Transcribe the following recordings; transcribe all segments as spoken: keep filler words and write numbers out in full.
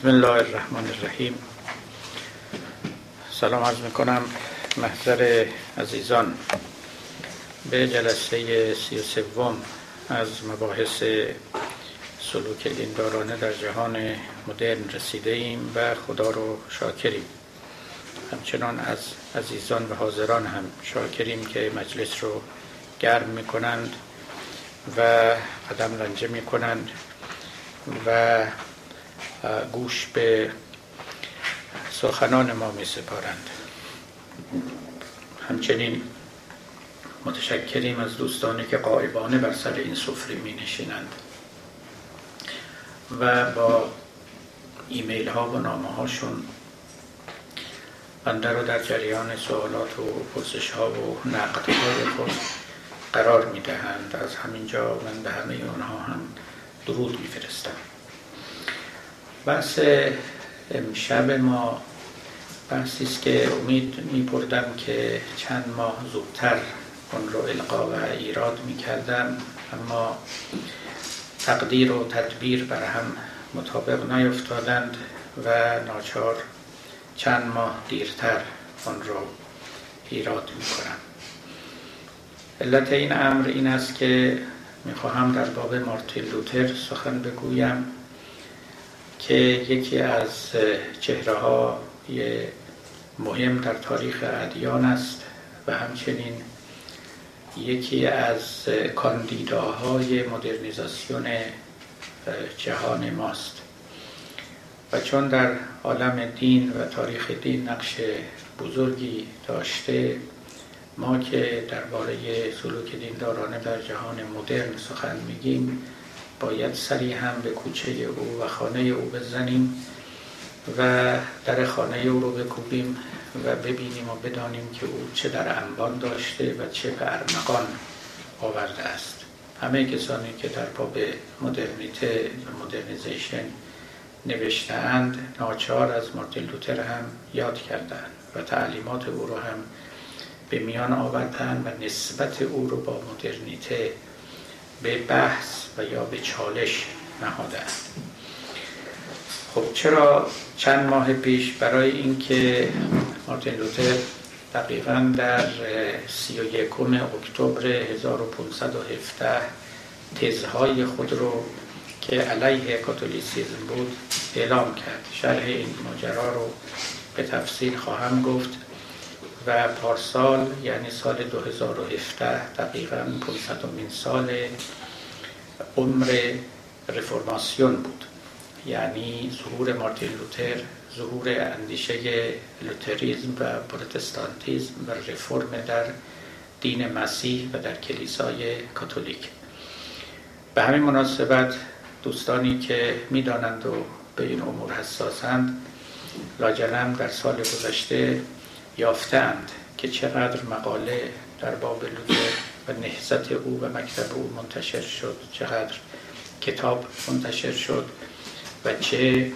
بسم الله الرحمن الرحیم. سلام عرض میکنم محضر عزیزان به جلسه سی و سوم از مباحث سلوک دیندارانه در جهان مدرن رسیده ایم و خدا رو شاکریم. همچنان از عزیزان و حاضران هم شاکریم که مجلس رو گرم میکنند و قدم رنجه میکنند و گوش به سخنان ما می سپارند. همچنین متشکریم از دوستانی که غایبانه بر سر این سفره می نشینند و با ایمیل ها و نامه هاشون بنده رو در جریان سوالات و پرسش ها و نقد ها قرار می دهند. از همینجا من به همه اونها هم درود می فرستم. بحث امشب ما بحثی است که امید می‌بردم که چند ماه زودتر اون رو القا و ایراد می‌کردم، اما تقدیر و تدبیر بر هم مطابق نیفتادند و ناچار چند ماه دیرتر اون رو ایراد می‌کنم. علت این امر این است که می‌خواهم در باب مارتین لوتر سخن بگویم که یکی از چهره‌های مهم در تاریخ ادیان است و همچنین یکی از کاندیداهای مدرنیزاسیون جهان ماست و چون در عالم دین و تاریخ دین نقش بزرگی داشته، ما که درباره سلوک دیندارانه در جهان مدرن سخن میگیم باید سری هم به کوچه او و خانه او بزنیم و در خانه او رو بکوبیم و ببینیم و بدانیم که او چه در انبان داشته و چه به ارمغان آورده است. همه کسانی که در باب مدرنیته و مدرنیزیشن نوشته‌اند ناچار از مارتین لوتر هم یاد کردند و تعلیمات او رو هم به میان آوردند و نسبت او رو با مدرنیته به بحث و یا به چالش نهادند. خب چرا چند ماه پیش؟ برای اینکه مارتین لوتر دقیقاً در سی و یکم اکتبر هزار و پانصد و هفده تزهای خود رو که علیه کاتولیسیزم بود اعلام کرد. شرح این ماجرا رو به تفصیل خواهم گفت و پارسال یعنی سال دو هزار و هفده دقیقاً پانصدمین سال عمر رفورماسیون بود، یعنی ظهور مارتین لوتر، ظهور اندیشه لوتریزم و پروتستانتیزم و رفرم در دین مسیح و در کلیسای کاتولیک. به همین مناسبت دوستانی که می‌دانند و به این امور حساسند لاجرم در سال گذشته یافتند که چقدر مقاله در باب لوتر و نهضت او و مکتب او منتشر شد، چقدر کتاب منتشر شد و چه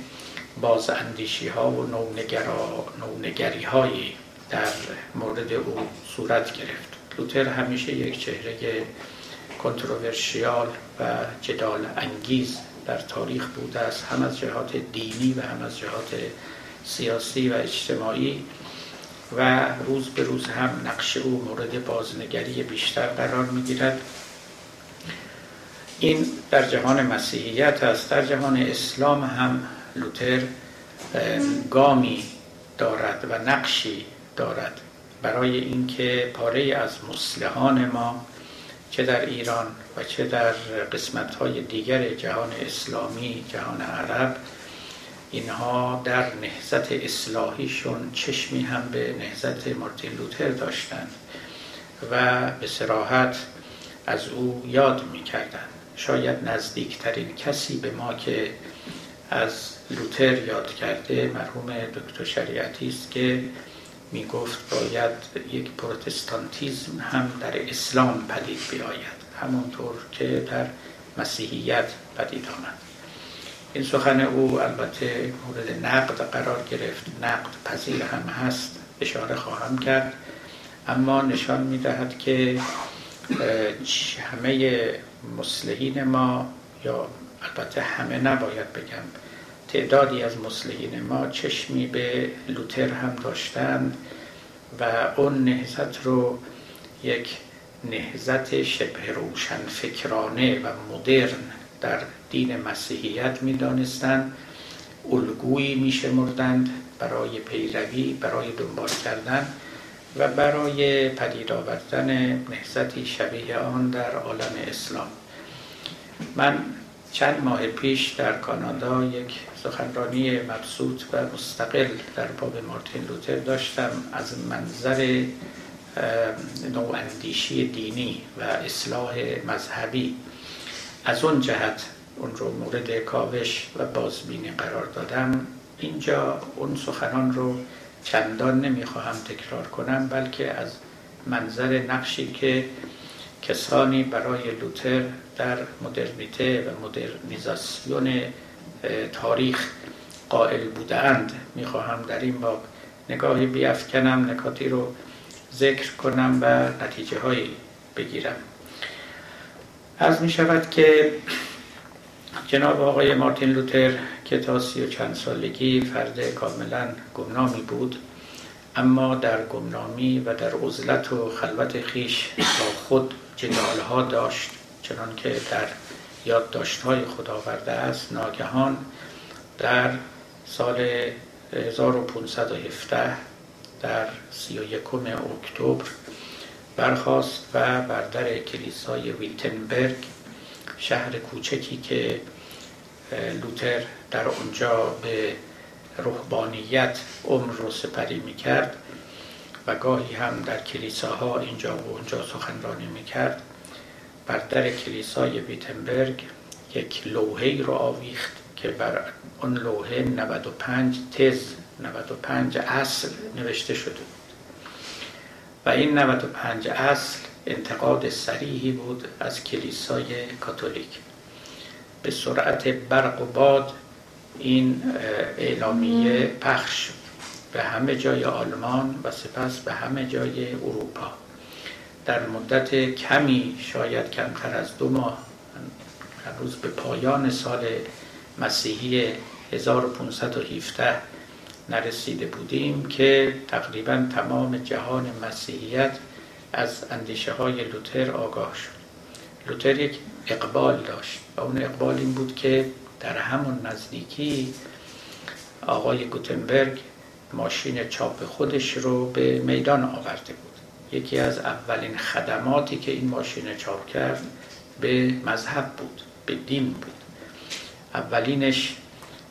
بازاندیشی ها و نونگرا نونگری هایی در مورد او صورت گرفت. لوتر همیشه یک چهره کنتروورشیال و جدال انگیز در تاریخ بوده است، هم از جهات دینی و هم از جهات سیاسی و اجتماعی و روز به روز هم نقش او مورد بازنگری بیشتر قرار می‌گیرد. این در جهان مسیحیت است. در جهان اسلام هم لوتر گامی دارد و نقشی دارد برای اینکه پاره از مسلحان ما چه در ایران و چه در قسمت‌های دیگر جهان اسلامی، جهان عرب، اینها در نهضت اصلاحیشون چشمی هم به نهضت مارتین لوتر داشتند و به صراحت از او یاد می‌کردند. شاید نزدیکترین کسی به ما که از لوتر یاد کرده مرحوم دکتر شریعتی است که می‌گفت باید یک پروتستانتیزم هم در اسلام پدید بیاید همونطور که در مسیحیت پدید آمد. این سخن او البته مورد نقد قرار گرفت، نقد پذیر هم هست، اشاره خواهم کرد، اما نشان می‌دهد که همه مصلحین ما، یا البته همه نباید بگم، تعدادی از مسلمین ما چشمی به لوتر هم داشتند و اون نهضت رو یک نهضت شبه روشن فکرانه و مدرن در دین مسیحیت می دانستند، الگویی می شمردند برای پیروی، برای دنبال کردن و برای پدید آوردن نهضتی شبیه آن در عالم اسلام. من چند ماه پیش در کانادا یک سخنرانی مبسوط و مستقل در باب مارتین لوتر داشتم از منظر نواندیشی دینی و اصلاح مذهبی. از اون جهت اون رو مورد کاوش و بازبینی قرار دادم. اینجا اون سخنان رو چندان نمیخواهم تکرار کنم، بلکه از منظر نقشی که کسانی برای لوتر در مدرنیته و مدرنیزاسیون تاریخ قائل بودند میخواهم در این باب نگاهی بیفکنم، نکاتی رو ذکر کنم و نتیجه هایی بگیرم. عرض می شود که جناب آقای مارتین لوتر که تا سی و چند سالگی فرد کاملا گمنامی بود، اما در گمنامی و در عزلت و خلوت خیش با خود جدالها داشت، چنان که در یادداشت‌های خود آورده است، ناگهان در سال هزار و پانصد و هفده در سی و یکم اکتبر برخاست و بر در کلیسای ویتنبرگ، شهر کوچکی که لوتر در اونجا به رهبانیت عمر رو سپری می‌کرد و گاهی هم در کلیساها اینجا و اونجا سخنرانی می‌کرد، بر در کلیسای ویتنبرگ یک لوحه‌ای رو آویخت که بر اون لوحه نود و پنج تز، نود و پنج اصل نوشته شده بود و این نود و پنج اصل انتقاد صریحی بود از کلیسای کاتولیک. به سرعت برق و باد این اعلامیه پخش شد به همه جای آلمان و سپس به همه جای اروپا. در مدت کمی، شاید کمتر از دو ماه، امروز به پایان سال مسیحی هزار و پانصد و هفده نرسیده بودیم که تقریبا تمام جهان مسیحیت از اندیشه های لوتر آگاه شد. لوتر یک اقبال داشت و اون اقبال این بود که در همون نزدیکی آقای گوتنبرگ ماشین چاپ خودش رو به میدان آورده بود. یکی از اولین خدماتی که این ماشین چاپ کرد به مذهب بود، به دین بود. اولینش،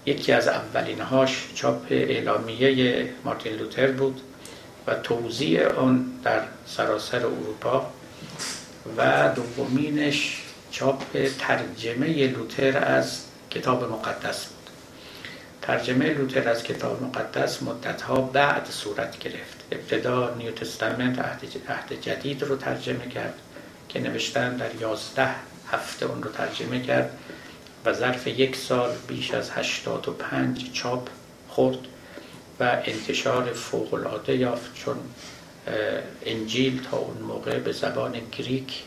یکی از اولینهاش، چاپ اعلامیه مارتین لوتر بود و توزیع آن در سراسر اروپا و دومینش چاپ ترجمه لوتر از کتاب مقدس بود. ترجمه لوتر از کتاب مقدس مدتها بعد صورت گرفت. ابتدا نیو تستامنت، عهد جدید رو ترجمه کرد که نوشتن در یازده هفته اون رو ترجمه کرد و ظرف یک سال بیش از هشتاد و پنج چاپ خورد و انتشار فوق‌العاده یافت، چون انجیل تا اون موقع به زبان گریک،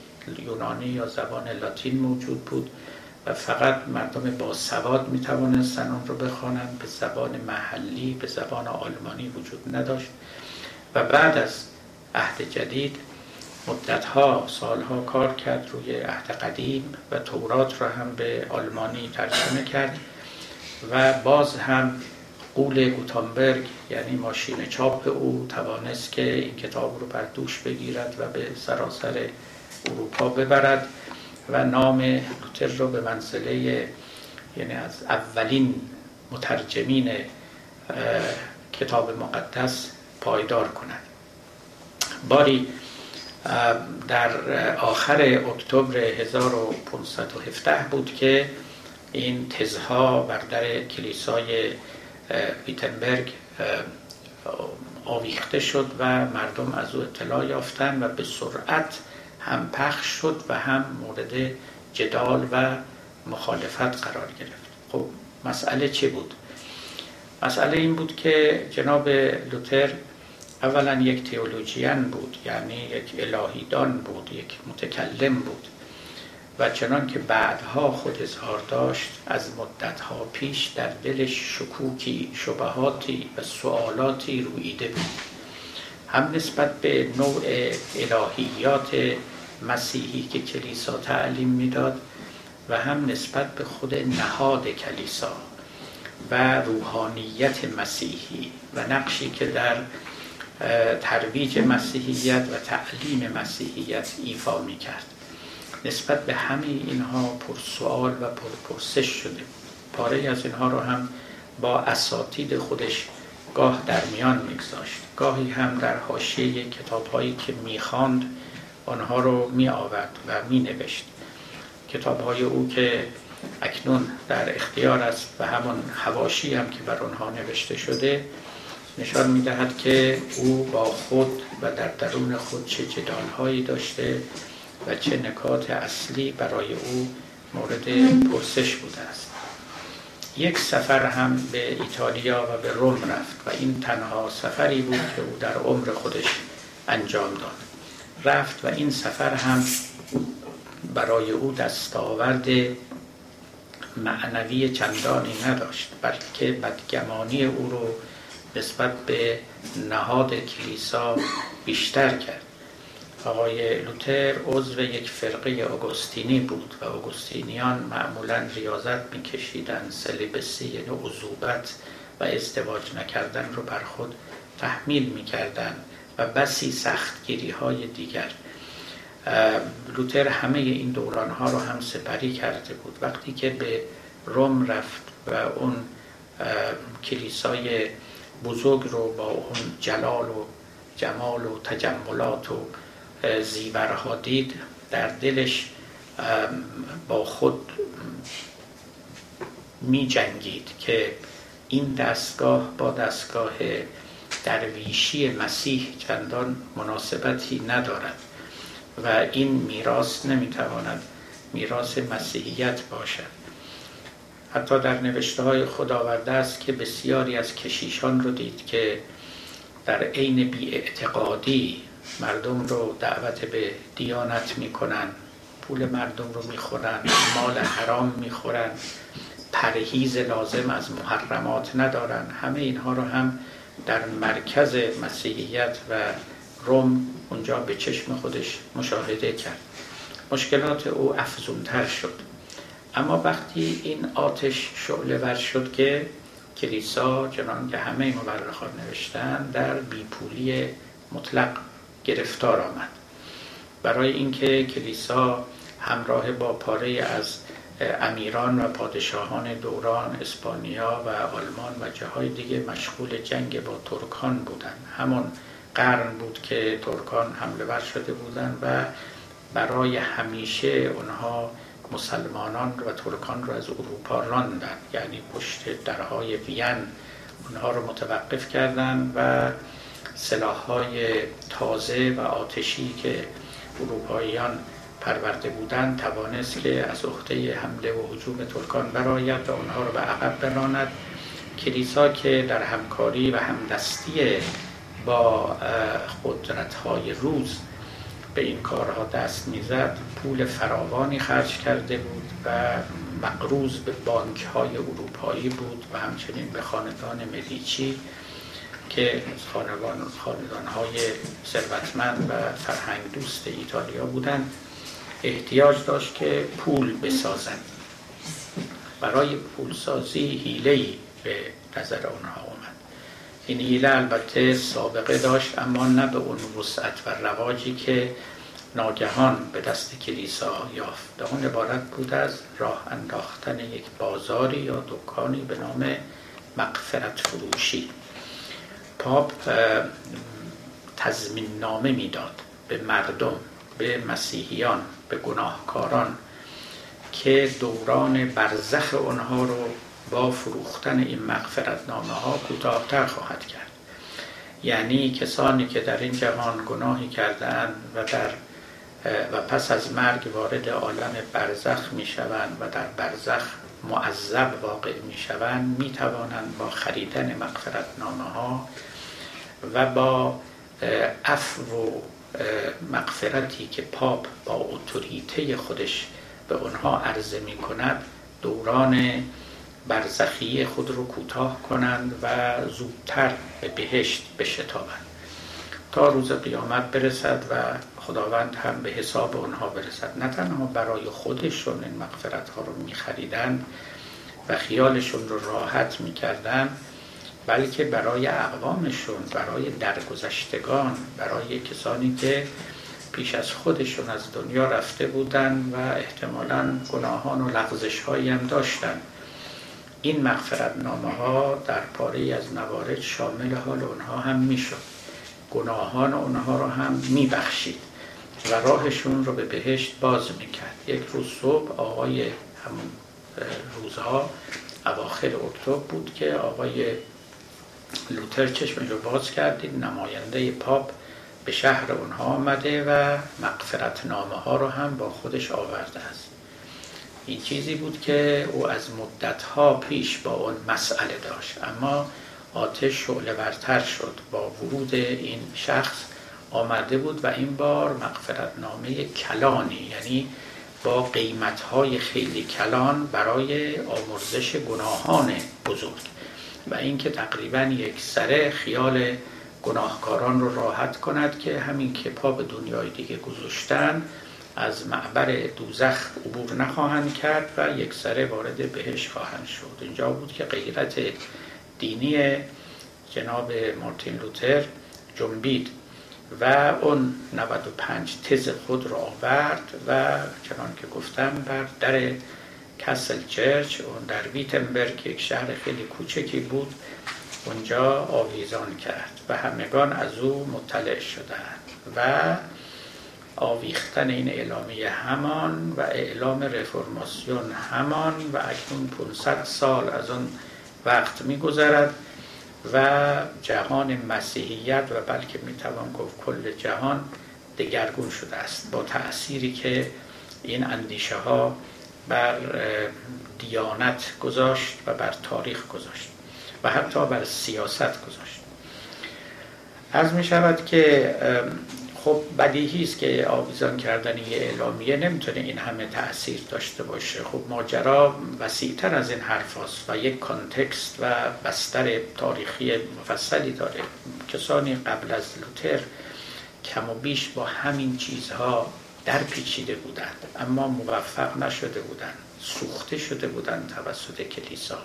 یونانی یا زبان لاتین موجود بود و فقط مردم باسواد می توانستن اون رو بخوانند. به زبان محلی، به زبان آلمانی وجود نداشت و بعد از عهد جدید مدتها، سالها کار کرد روی عهد قدیم و تورات رو هم به آلمانی ترجمه کرد و باز هم قول گوتنبرگ، یعنی ماشین چاپ او، توانست که این کتاب رو بر دوش بگیرد و به سراسر اروپا ببرد و نام لوتر رو به منزله، یعنی از اولین مترجمین کتاب مقدس، پایدار کند. باری در آخر اکتبر هزار و پانصد و هفده بود که این تزها بر در کلیسای ویتنبرگ آویخته شد و مردم از او اطلاع یافتند و به سرعت هم پخش شد و هم مورد جدال و مخالفت قرار گرفت. خب مسئله چی بود؟ مسئله این بود که جناب لوتر اولا یک تئولوژین بود، یعنی یک الهیدان بود، یک متکلم بود و چنان که بعدها خود اظهار داشت، از مدتها پیش در دلش شکوکی، شبهاتی و سوالاتی روییده بود، هم نسبت به نوع الهیات مسیحی که کلیسا تعلیم میداد و هم نسبت به خود نهاد کلیسا و روحانیت مسیحی و نقشی که در ترویج مسیحیت و تعلیم مسیحیت ایفا میکرد. نسبت به همه اینها پرسوال و پرپرسش شده. پاره از اینها رو هم با اساتید خودش گاه در میان میگذاشت، گاهی هم در حاشیه کتاب‌هایی که میخواند آنها رو میآورد و مینوشت. کتاب‌های او که اکنون در اختیار است و همان حواشی هم که بر آنها نوشته شده نشان می‌دهد که او با خود و در درون خود چه جدال‌هایی داشته و چه نکات اصلی برای او مورد پرسش بوده است. یک سفر هم به ایتالیا و به روم رفت و این تنها سفری بود که او در عمر خودش انجام داد. رفت و این سفر هم برای او دستاورد معنوی چندانی نداشت، بلکه بدگمانی او رو نسبت به نهاد کلیسا بیشتر کرد. آقای لوتر عضو یک فرقه اگوستینی بود و اگوستینیان معمولاً ریاضت می‌کشیدند، سلیبسی یعنی عزوبت و ازدواج نکردن رو بر خود تحمیل می‌کردند و بسی سختگیری‌های دیگر. لوتر همه این دوران‌ها رو هم سپری کرده بود. وقتی که به روم رفت و اون کلیسای بزرگ رو با اون جلال و جمال و تجملات و زیورها دید، در دلش با خود می جنگید که این دستگاه با دستگاه درویشی مسیح چندان مناسبتی ندارد و این میراث نمیتواند میراث مسیحیت باشد. حتی در نوشته‌های خود آورده است که بسیاری از کشیشان رو دید که در عین بی‌اعتقادی مردم رو دعوت به دیانت میکنن، پول مردم رو میخورن، مال حرام میخورن، پرهیز لازم از محرمات ندارن. همه اینها رو هم در مرکز مسیحیت و روم اونجا به چشم خودش مشاهده کرد. مشکلات او افزونتر شد. اما وقتی این آتش شعله ور شد که کلیسا چنان که همه مورخان نوشتن در بیپولی مطلق گرفتار آمد. برای اینکه کلیسا همراه با پاره از امیران و پادشاهان دوران اسپانیا و آلمان و جاهای دیگه مشغول جنگ با ترکان بودند. همون قرن بود که ترکان حمله ور شده بودند و برای همیشه اونها مسلمانان و ترکان رو از اروپا راندن، یعنی پشت درهای وین اونها رو متوقف کردند و سلاح‌های تازه و آتشی که اروپاییان پرورده بودند توانست که از عهده حمله و هجوم ترکان برآید و آنها را به عقب براند. کلیسا که در همکاری و همدستی با قدرت‌های روز به این کارها دست می‌زد، پول فراوانی خرج کرده بود و مقروض به بانک‌های اروپایی بود و همچنین به خاندان مدیچی که خاندان خاندان‌های ثروتمند و فرهنگ دوست ایتالیا بودند احتیاج داشت که پول بسازند. برای پولسازی حیله‌ای به نظر آنها آمد. این حیله البته سابقه داشت، اما نه به اون وسعت و رواجی که ناگهان به دست کلیسا یافت. اون عبارت بود از راه انداختن یک بازاری یا دکانی به نام مغفرت فروشی. پاپ تضمین نامه میداد به مردم، به مسیحیان، به گناهکاران که دوران برزخ آنها رو با فروختن این مغفرت نامه ها کوتاه‌تر خواهد کرد. یعنی کسانی که در این جهان گناهی کردند و در و پس از مرگ وارد عالم برزخ میشوند و در برزخ معذب واقع میشوند، میتوانند با خریدن مغفرت نامه ها و با عفو و مغفرتی که پاپ با اتوریته خودش به آنها عرضه می کند دوران برزخی خود رو کوتاه کنند و زودتر به بهشت بشتابند تا روز قیامت برسد و خداوند هم به حساب آنها برسد. نه تنها برای خودشون این مغفرت ها رو می خریدن و خیالشون رو راحت می کردن، بلکه برای اقوامشون، برای درگذشتگان، برای کسانی که پیش از خودشون از دنیا رفته بودن و احتمالاً گناهان و لغزش هایی هم داشتن. این مغفرتنامه ها در پاره‌ای از موارد شامل حال اونها هم می شد. گناهان اونها رو هم می بخشید و راهشون رو به بهشت باز می کرد. یک روز صبح آقای همون روزها اواخر اکتبر بود که آقای لوتر چشمش رو باز کرد، این نماینده پاپ به شهر اونها آمده و مغفرتنامه ها رو هم با خودش آورده است. این چیزی بود که او از مدتها پیش با اون مسئله داشت، اما آتش شعله ورتر شد. با ورود این شخص آمده بود و این بار مغفرتنامه کلانی، یعنی با قیمت‌های خیلی کلان برای آمرزش گناهان بزرگ و اینکه تقریباً یک سره خیال گناهکاران رو راحت کند که همین که پا به دنیای دیگه گذاشتن از معبر دوزخ عبور نخواهند کرد و یک سره وارد بهشت خواهند شد. اینجا بود که غیرت دینی جناب مارتین لوتر جنبید و اون نود و پنج تز خود را آورد و چنان که گفتم بر در کسل چرچ اون در ویتنبرگ، یک شهر خیلی کوچکی بود، اونجا آویزان کرد و همگان از او مطلع شدند و آویختن این اعلامیه همان و اعلام رفورماسیون همان و اکنون پانصد سال از اون وقت می‌گذرد و جهان مسیحیت و بلکه میتوان گفت کل جهان دگرگون شده است با تأثیری که این اندیشه ها بر دیانت گذاشت و بر تاریخ گذاشت و حتی بر سیاست گذاشت. عرض می شود که خب بدیهی است که آویزان کردن یه اعلامیه نمیتونه این همه تأثیر داشته باشه. خب ماجرا وسیع‌تر از این حرف هست و یک کانتکست و بستر تاریخی مفصلی داره. کسانی قبل از لوتر کم و بیش با همین چیزها در پیچیده بودند، اما موفق نشده بودند، سوخته شده بودند توسط کلیسا،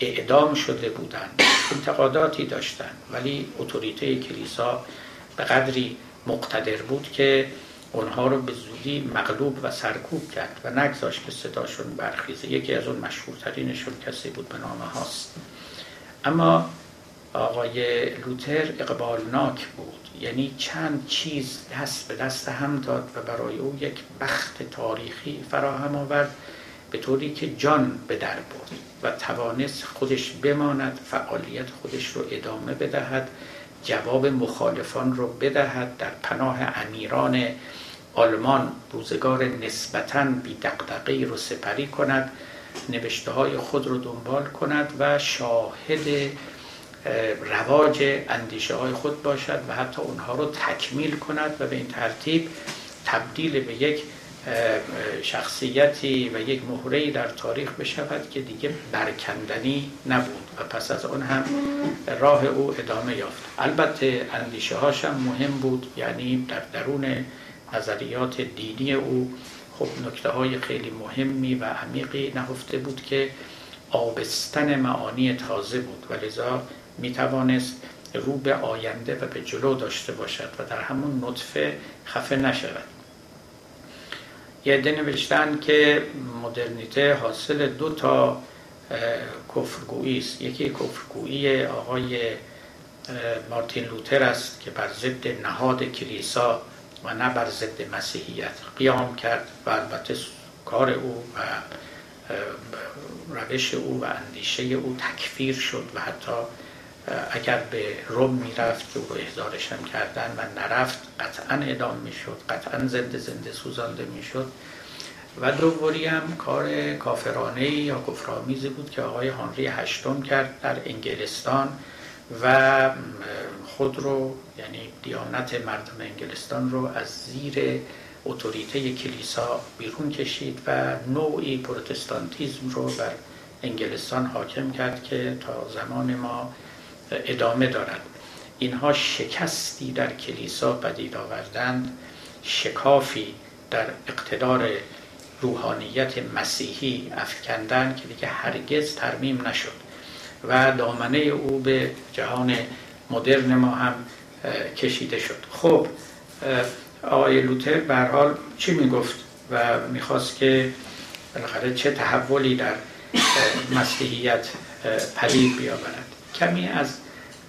اعدام شده بودند، انتقاداتی داشتند، ولی اتوریته کلیسا به قدری مقتدر بود که اونها رو به زودی مغلوب و سرکوب کرد و نگذاشت که صداشون برخیزه. یکی از اون مشهورترینشون کسی بود به نام هاست. اما آقای لوتر اقبالناک بود، یعنی چند چیز دست به دست هم داد و برای او یک بخت تاریخی فراهم آورد به طوری که جان به در برد و توانست خودش بماند، فعالیت خودش رو ادامه بدهد، جواب مخالفان رو بدهد، در پناه امیران آلمان روزگار نسبتاً بی دغدغه‌ای رو سپری کند، نوشته‌های خود رو دنبال کند و شاهد رواج اندیشه‌های خود باشد و حتی اونها رو تکمیل کند و به این ترتیب تبدیل به یک شخصیتی و یک مهره‌ای در تاریخ بشود که دیگه برکندنی نبود و پس از آن هم راه او ادامه یافت. البته اندیشه هاش هم مهم بود، یعنی در درون نظریات دینی او خب نکته‌های خیلی مهمی و عمیقی نهفته بود که آبستن معانی تازه بود و لذا میتوانست رو به آینده و به جلو داشته باشد و در همون نطفه خفه نشود. یه عده نوشتن که مدرنیته حاصل دو تا کفرگویی است. یکی کفرگویی آقای مارتین لوتر است که بر ضد نهاد کلیسا و نه بر ضد مسیحیت قیام کرد و البته کار او و روش او و اندیشه او تکفیر شد و حتی اگر به روم میرفت و به احضارش هم کردن و نرفت قطعا اعدام میشد، قطعا زنده زنده سوزانده میشد. و دوباری هم کار کافرانه یا کفرآمیزی بود که آقای هنری هشتم کرد در انگلستان و خود رو، یعنی دیانت مردم انگلستان رو از زیر اتوریته کلیسا بیرون کشید و نوعی پروتستانتیزم رو بر انگلستان حاکم کرد که تا زمان ما ادامه دارد. اینها شکستی در کلیسا پدید آوردند، شکافی در اقتدار روحانیت مسیحی افکندند که دیگه هرگز ترمیم نشد و دامنه او به جهان مدرن ما هم کشیده شد. خب آقای لوتر به هر حال چی میگفت و میخواست که بالاخره چه تحولی در مسیحیت پدید بیاورد؟ کمی از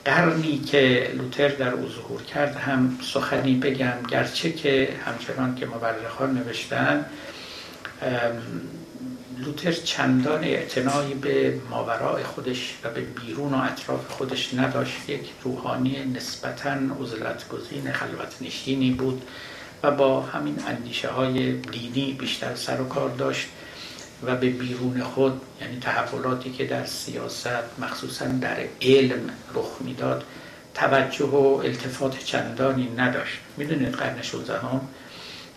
قرنی که لوتر در او ظهور کرد هم سخنی بگم، گرچه که همچنان که مورخان نوشتن لوتر چندان اعتنایی به ماوراء خودش و به بیرون و اطراف خودش نداشت. یک روحانی نسبتاً عزلت‌گزین خلوت‌نشینی بود و با همین اندیشه‌های دینی بیشتر سر و کار داشت و به بیرون خود، یعنی تحولاتی که در سیاست مخصوصاً در علم رخ میداد، توجه و التفات چندانی نداشت. میدونید قرن شانزدهم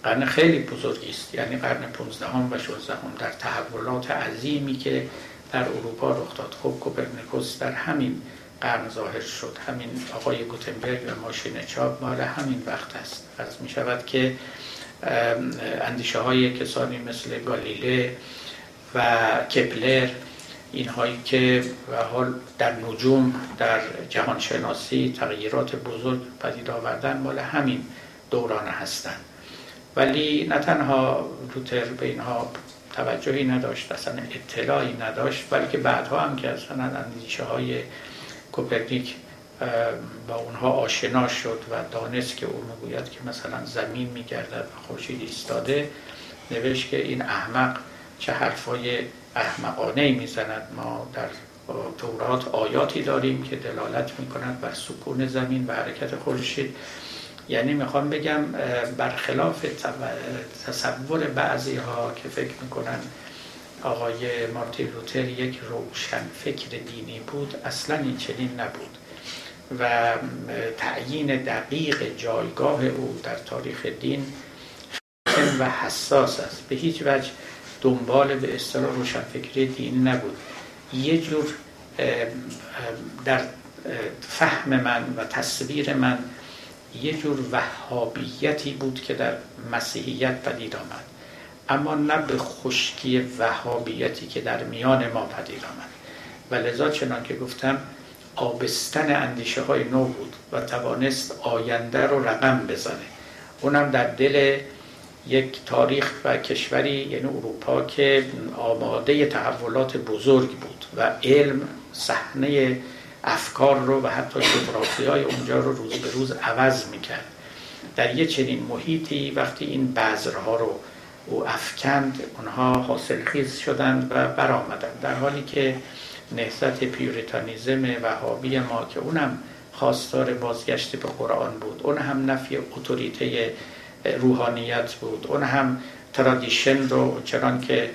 قرن خیلی بزرگی است، یعنی قرن پانزدهم و شانزدهم در تحولات عظیمی که در اروپا رخ داد. خب کوپرنیکوس در همین قرن ظاهر شد، همین آقای گوتنبرگ و ماشین چاپ مال همین وقت است. فرض می شود که اندیشه های کسانی مثل گالیله و کپلر، اینهایی که به حال در نجوم در جهانشناسی تغییرات بزرگ پدید آوردن، مال همین دوران هستند. ولی نه تنها لوتر به اینها توجهی نداشت، اصلا اطلاعی نداشت، بلکه بعدها هم که اصلا اندیشه های کوپرنیک با اونها آشنا شد و دانست که اون میگوید که مثلا زمین میگردد و خورشید ایستاده، نوشت که این احمق چه حرفای احمقانه میزند، ما در تورات آیاتی داریم که دلالت میکند بر سکون زمین و حرکت خورشید. یعنی میخوام بگم برخلاف تصور بعضی ها که فکر میکنن آقای مارتین لوتر یک روشن فکر دینی بود، اصلا این چنین نبود و تعیین دقیق جایگاه او در تاریخ دین خیلی و حساس است. به هیچ وجه دنبال به اصطلاح روشن فکری دین نبود. یه جور در فهم من و تصویر من یه جور وهابیتی بود که در مسیحیت پدید آمد، اما نه به خشکی وهابیتی که در میان ما پدید آمد و لذا چنان که گفتم آبستن اندیشه های نو بود و توانست آینده رو رقم بزنه، اونم در دل یک تاریخ و کشوری یعنی اروپا که آماده تحولات بزرگ بود و علم صحنه افکار رو و حتی جغرافیای اونجا رو روز به روز عوض میکرد. در یه چنین محیطی وقتی این بذرها رو او افکند، اونها حاصلخیز شدند و برآمدند، در حالی که نهضت پیوریتانیزم وهابی ما که اونم خواستار بازگشت به قرآن بود، اون هم نفی اتوریته روحانیت بود، اون هم ترادیشن رو چنان که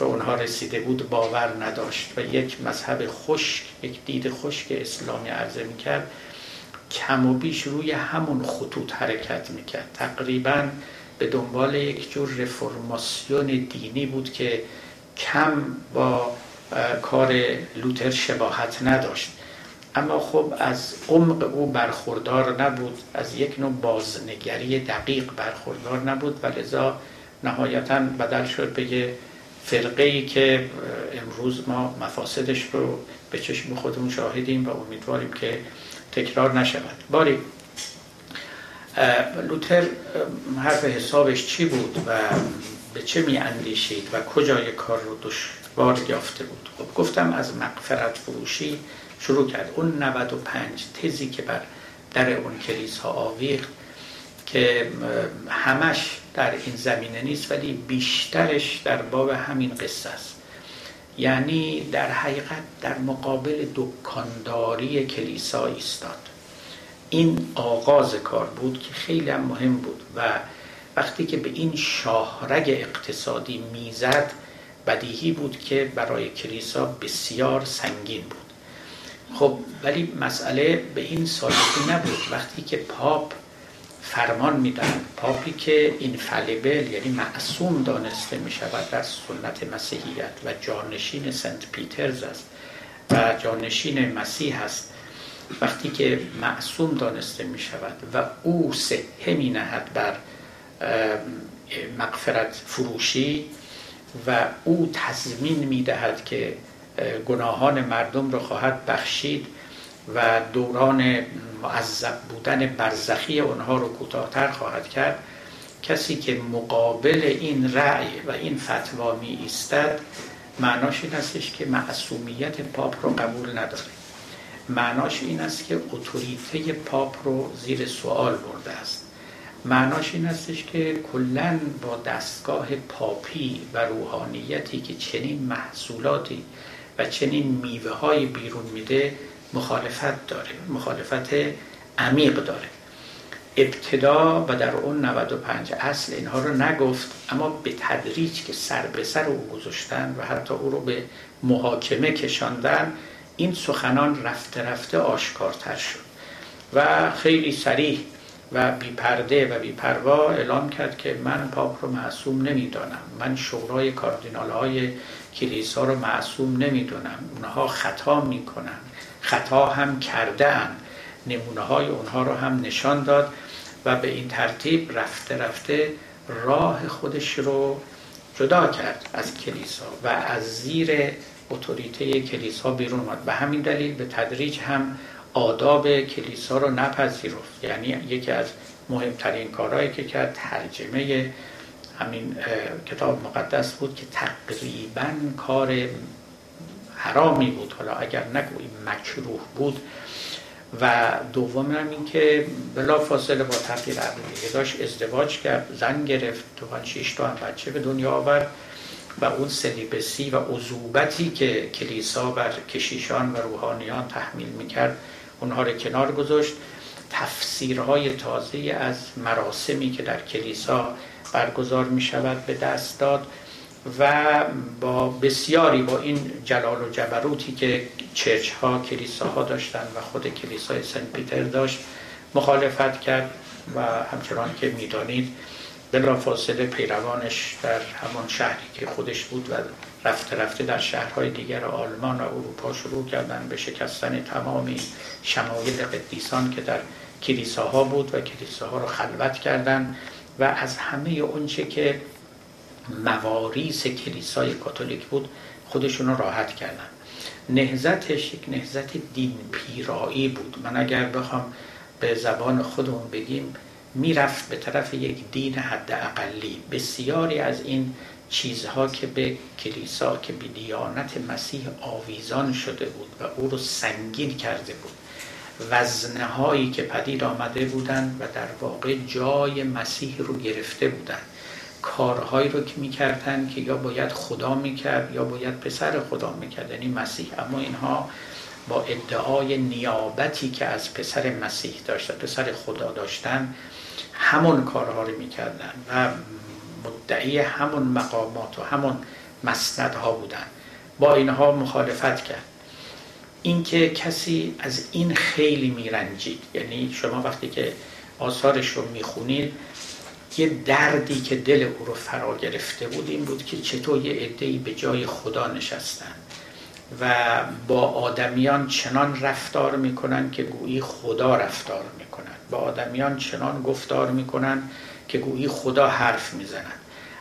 و اونها رسیده بود باور نداشت و یک مذهب خشک، یک دید خشک اسلامی عرضه میکرد، کم و بیش روی همون خطوط حرکت میکرد. تقریبا به دنبال یک جور رفرماسیون دینی بود که کم با کار لوتر شباهت نداشت، اما خب از عمق او برخوردار نبود، از یک نوع بازنگری دقیق برخوردار نبود و لذا نهایتاً بدل شد به یه فرقه‌ای که امروز ما مفاسدش رو به چشم خودمون شاهدیم و امیدواریم که تکرار نشود. باری لوتر حرف حسابش چی بود و به چه می اندیشید و کجای کار رو دشوار یافته بود؟ خب گفتم از مغفرت فروشی شروع کرد. اون نود و پنج تزی که بر در اون کلیسا آویخت که همش در این زمینه نیست ولی بیشترش در باب همین قصه است، یعنی در حقیقت در مقابل دکانداری کلیسا ایستاد. این آغاز کار بود که خیلی هم مهم بود و وقتی که به این شاهرگ اقتصادی میزد بدیهی بود که برای کلیسا بسیار سنگین بود. خب ولی مسئله به این سادگی نبود. وقتی که پاپ فرمان میدن. پاپی که اینفالیبل یعنی معصوم دانسته میشود در سنت مسیحیت و جانشین سنت پیترز است و جانشین مسیح است، وقتی که معصوم دانسته میشود و او صحه می نهد بر مغفرت فروشی و او تضمین میدهد که گناهان مردم را خواهد بخشید و دوران معذب بودن برزخی آنها رو کوتاه‌تر خواهد کرد، کسی که مقابل این رأی و این فتوا می ایستد معناش این استش که معصومیت پاپ رو قبول نداره، معناش این است که اتوریته پاپ رو زیر سوال برده است، معناش این استش که کلاً با دستگاه پاپی و روحانیتی که چنین محصولاتی و چنین میوه‌های بیرون میده مخالفت داره، مخالفت عمیق داره. ابتدا و در اون نود و پنج اصل اینها رو نگفت، اما به تدریج که سر به سر او گذاشتن و حتی او رو به محاکمه کشاندن، این سخنان رفته رفته آشکارتر شد و خیلی صریح و بیپرده و بیپروا اعلام کرد که من پاپ رو معصوم نمیدانم، من شورای کاردینال های کلیسا رو معصوم نمیدونم، اونها خطا میکنن، خطا هم کردن، نمونه های اونها رو هم نشان داد و به این ترتیب رفته رفته راه خودش رو جدا کرد از کلیسا و از زیر اتوریته کلیسا بیرون آمد. به همین دلیل به تدریج هم آداب کلیسا رو نپذیرفت. یعنی یکی از مهمترین کارهایی که کرد ترجمه همین کتاب مقدس بود که تقریباً کار حرامی بود، حالا اگر نگوییم مکروه بود. و دوم هم این که بلا فاصله با تغییر عقیده داشت ازدواج کرد، زن گرفت، شش تا هم بچه به دنیا آورد و اون سلیبسی و عذوبتی که کلیسا بر کشیشان و روحانیان تحمیل میکرد اونها رو کنار گذاشت. تفسیرهای تازه از مراسمی که در کلیسا برگزار میشود به دست داد و با بسیاری با این جلال و جبروتی که چرچ ها کلیسا ها داشتن و خود کلیسای سنت پیتر داشت مخالفت کرد و همچنان که میدانید بلافاصله پیروانش در همان شهری که خودش بود و رفته رفته در شهرهای دیگر آلمان و اروپا شروع کردن به شکستن تمامی شمایل قدیسان که در کلیساها بود و کلیساها رو خلوت کردند و از همه اونچه که مواریث کلیسای کاتولیک بود خودشون رو راحت کردن. نهضتش یک نهضت دین پیرایی بود. من اگر بخوام به زبان خودمون بگیم میرفت به طرف یک دین حداقلی. بسیاری از این چیزها که به کلیسا که به دیانت مسیح آویزان شده بود و او رو سنگین کرده بود، وزنه هایی که پدید آمده بودند و در واقع جای مسیح رو گرفته بودند، کارهایی رو که میکردن که یا باید خدا میکرد یا باید پسر خدا میکرد یعنی مسیح، اما اینها با ادعای نیابتی که از پسر مسیح داشتن، پسر خدا داشتن، همون کارها رو میکردن و مدعی همون مقامات و همون مسندها بودن. با اینها مخالفت کرد. اینکه کسی از این خیلی میرنجید. یعنی شما وقتی که آثارش رو میخونید یه دردی که دل او رو فرا گرفته بود این بود که چطور یه عده‌ای به جای خدا نشستن و با آدمیان چنان رفتار میکنن که گویی خدا رفتار میکنن، با آدمیان چنان گفتار میکنن که گویی خدا حرف میزنن.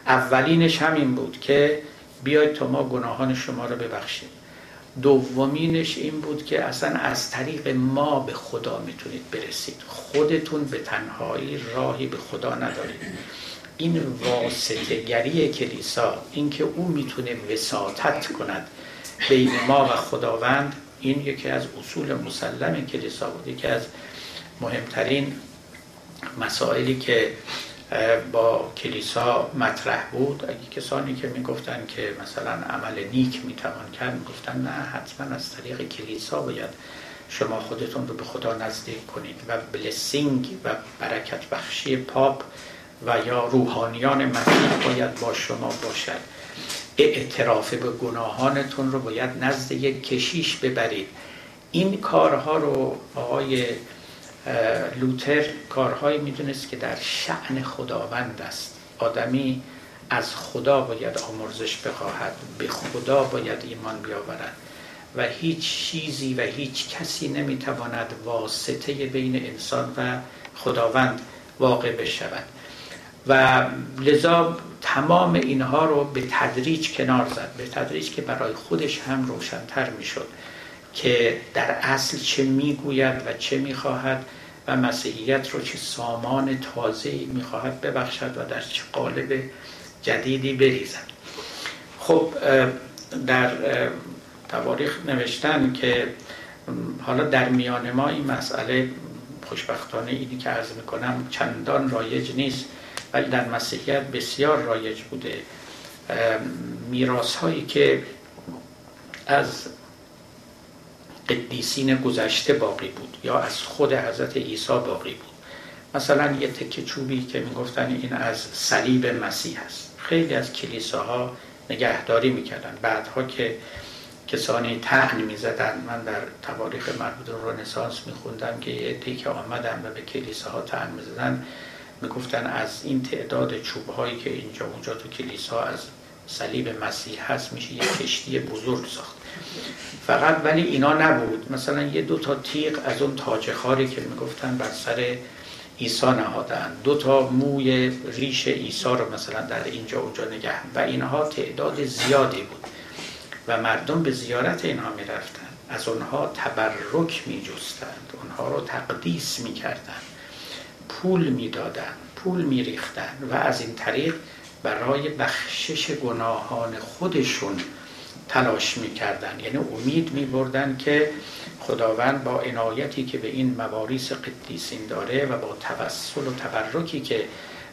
اولینش همین بود که بیاید تا ما گناهان شما رو ببخشیم. دومینش این بود که اصلا از طریق ما به خدا میتونید برسید، خودتون به تنهایی راهی به خدا ندارید. این واسطه گری کلیسا، اینکه او میتونه وساطت کند بین ما و خداوند، این یکی از اصول مسلم کلیسا بود، که از مهمترین مسائلی که با کلیسا مطرح بود. اگه کسانی که میگفتن که مثلا عمل نیک میتوان کرد میگفتن نه، حتما از طریق کلیسا باید شما خودتون رو به خدا نزدیک کنید و بلسینگ و برکت بخشی پاپ و یا روحانیان مسیح باید با شما باشد، اعتراف به گناهانتون رو باید نزد یک کشیش ببرید. این کارها رو آقای لوتر کارهایی میدونست که در شأن خداوند است. آدمی از خدا باید آمرزش بخواهد، به خدا باید ایمان بیاورد و هیچ چیزی و هیچ کسی نمیتواند واسطه بین انسان و خداوند واقع بشود و لذا تمام اینها رو به تدریج کنار زد، به تدریج که برای خودش هم روشن‌تر میشد که در اصل چه میگوید و چه میخواهد و مسیحیت رو چه سامان تازه‌ای میخواهد ببخشد و در چه قالب جدیدی بریزد. خب در تواریخ نوشتن که حالا در میان ما این مسئله خوشبختانه اینی که عرض میکنم چندان رایج نیست ولی در مسیحیت بسیار رایج بوده. میراث هایی که از قدیسین گذشته باقی بود یا از خود حضرت عیسی باقی بود، مثلا یه تکه چوبی که میگفتن این از صلیب مسیح است، خیلی از کلیساها نگهداری میکردن. بعدها که کسانی طعن میزدن، من در تواریخ مربوط به رنسانس میخوندم که یه عده‌ای که آمدن و به کلیساها طعن میزدن میگفتن از این تعداد چوبهایی که اینجا اونجا تو کلیسا از صلیب مسیح هست میشه یه کشتی بزرگ ساخت. فقط ولی اینا نبود، مثلا یه دو تا تیغ از اون تاج خاری که میگفتن بر سر عیسی نهادن، دو تا موی ریش عیسی رو مثلا در اینجا اونجا نگه و اینها تعداد زیادی بود و مردم به زیارت اینها میرفتن، از اونها تبرک میجستند، اونها رو تقدیس میکردن، پول میدادن، پول میریختن و از این طریق برای بخشش گناهان خودشون تلاش میکردن. یعنی امید میبردن که خداوند با عنایتی که به این مواریث قدیسین داره و با توسل و تبرکی که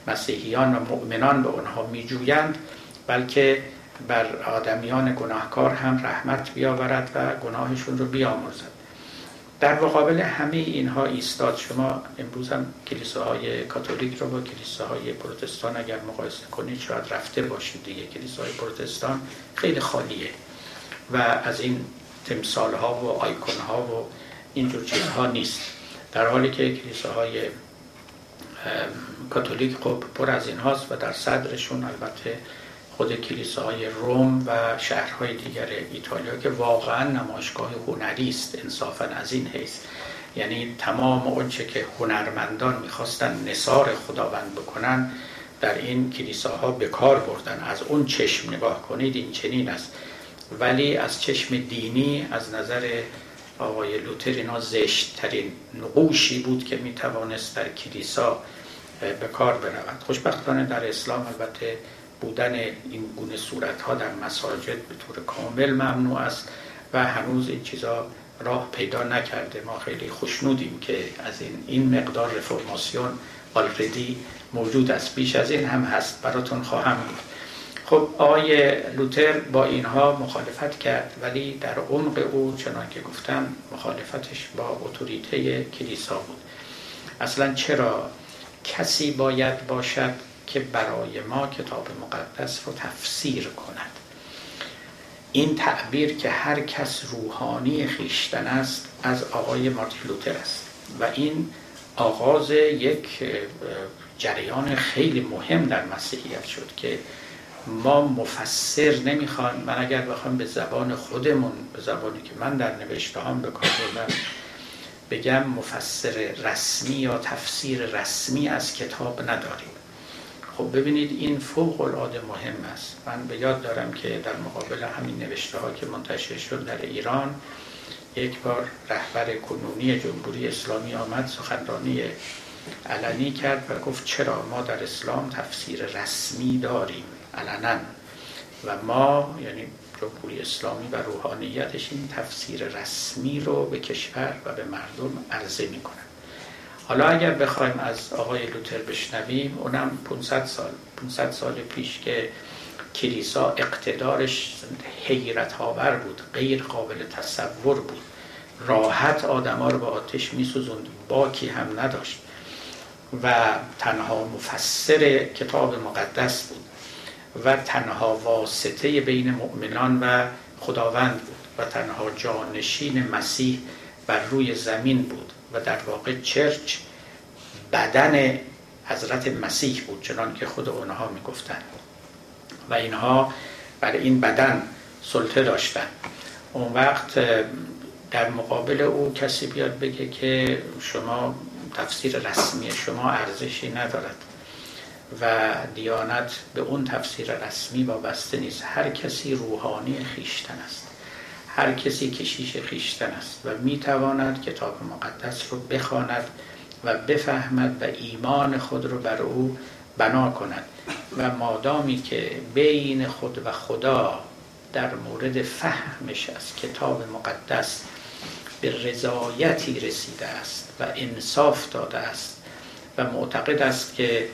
مسیحیان و مؤمنان به آنها میجویند بلکه بر آدمیان گناهکار هم رحمت بیاورد و گناهشون رو بیامرزد. در مقابل همه اینها ایستاد. شما امروز هم کلیساهای کاتولیک رو با کلیساهای پروتستان اگر مقایسه کنید شاید رفته باشید دیگه، کلیساهای پروتستان خیلی خالیه و از این تمثالها و آیکونها و اینجور چیزها نیست، در حالی که کلیساهای کاتولیک خب پر از اینهاست و در صدرشون البته خود کلیساهای روم و شهرهای دیگر ایتالیا که واقعا نمایشگاه هنری است انصافا از این حیث، یعنی تمام اونچه که هنرمندان میخواستن نثار خداوند بکنن در این کلیساها به کار بردن. از اون چشم نگاه کنید این چنین است، ولی از چشم دینی از نظر آقای لوتر اینا زشت‌ترین نقوشی بود که میتوانست در کلیسا به کار برود. خوشبختانه در اسلام البته بودن این گونه صورت‌ها در مساجد به طور کامل ممنوع است و هنوز این چیزا راه پیدا نکرده. ما خیلی خوشنودیم که از این این مقدار رفورماسیون آلردی موجود است، بیش از این هم هست، براتون خواهم گفت. خب آقای لوتر با اینها مخالفت کرد ولی در عمق او چنانکه گفتم مخالفتش با اتوریته کلیسا بود. اصلا چرا کسی باید باشد که برای ما کتاب مقدس رو تفسیر کند؟ این تعبیر که هر کس روحانی خیشتن است از آقای مارتین لوتر است و این آغاز یک جریان خیلی مهم در مسیحیت شد که ما مفسر نمیخوایم. من اگر بخوام به زبان خودمون، به زبانی که من در نوشته هام به کار بردم بگم مفسر رسمی یا تفسیر رسمی از کتاب نداریم. خب ببینید این فوق العاده مهم است. من به یاد دارم که در مقابل همین نوشته ها که منتشر شد در ایران یک بار رهبر کنونی جمهوری اسلامی آمد سخنرانی علنی کرد و گفت چرا ما در اسلام تفسیر رسمی داریم علنا و ما یعنی جمهوری اسلامی و روحانیتش این تفسیر رسمی رو به کشور و به مردم عرضه میکنه. حالا اگر بخوایم از آقای لوتر بشنویم اونم پانصد سال پانصد سال پیش که کلیسا اقتدارش حیرت‌آور بود، غیر قابل تصور بود، راحت آدم‌ها رو به آتش می‌سوزوند، باکی هم نداشت و تنها مفسر کتاب مقدس بود و تنها واسطه بین مؤمنان و خداوند بود و تنها جانشین مسیح بر روی زمین بود و در واقع چرچ بدن حضرت مسیح بود، چنان که خود اونها میگفتند و اینها برای این بدن سلطه داشتن. اون وقت در مقابل او کسی بیاد بگه که شما تفسیر رسمی شما ارزشی ندارد و دیانت به اون تفسیر رسمی وابسته نیست. هر کسی روحانی خیشتن است، هر کسی کشیش خیشتن است و میتواند کتاب مقدس رو بخواند و بفهمد و ایمان خود رو بر او بنا کند و مادامی که بین خود و خدا در مورد فهمش از کتاب مقدس به رضایتی رسیده است و انصاف داده است و معتقد است که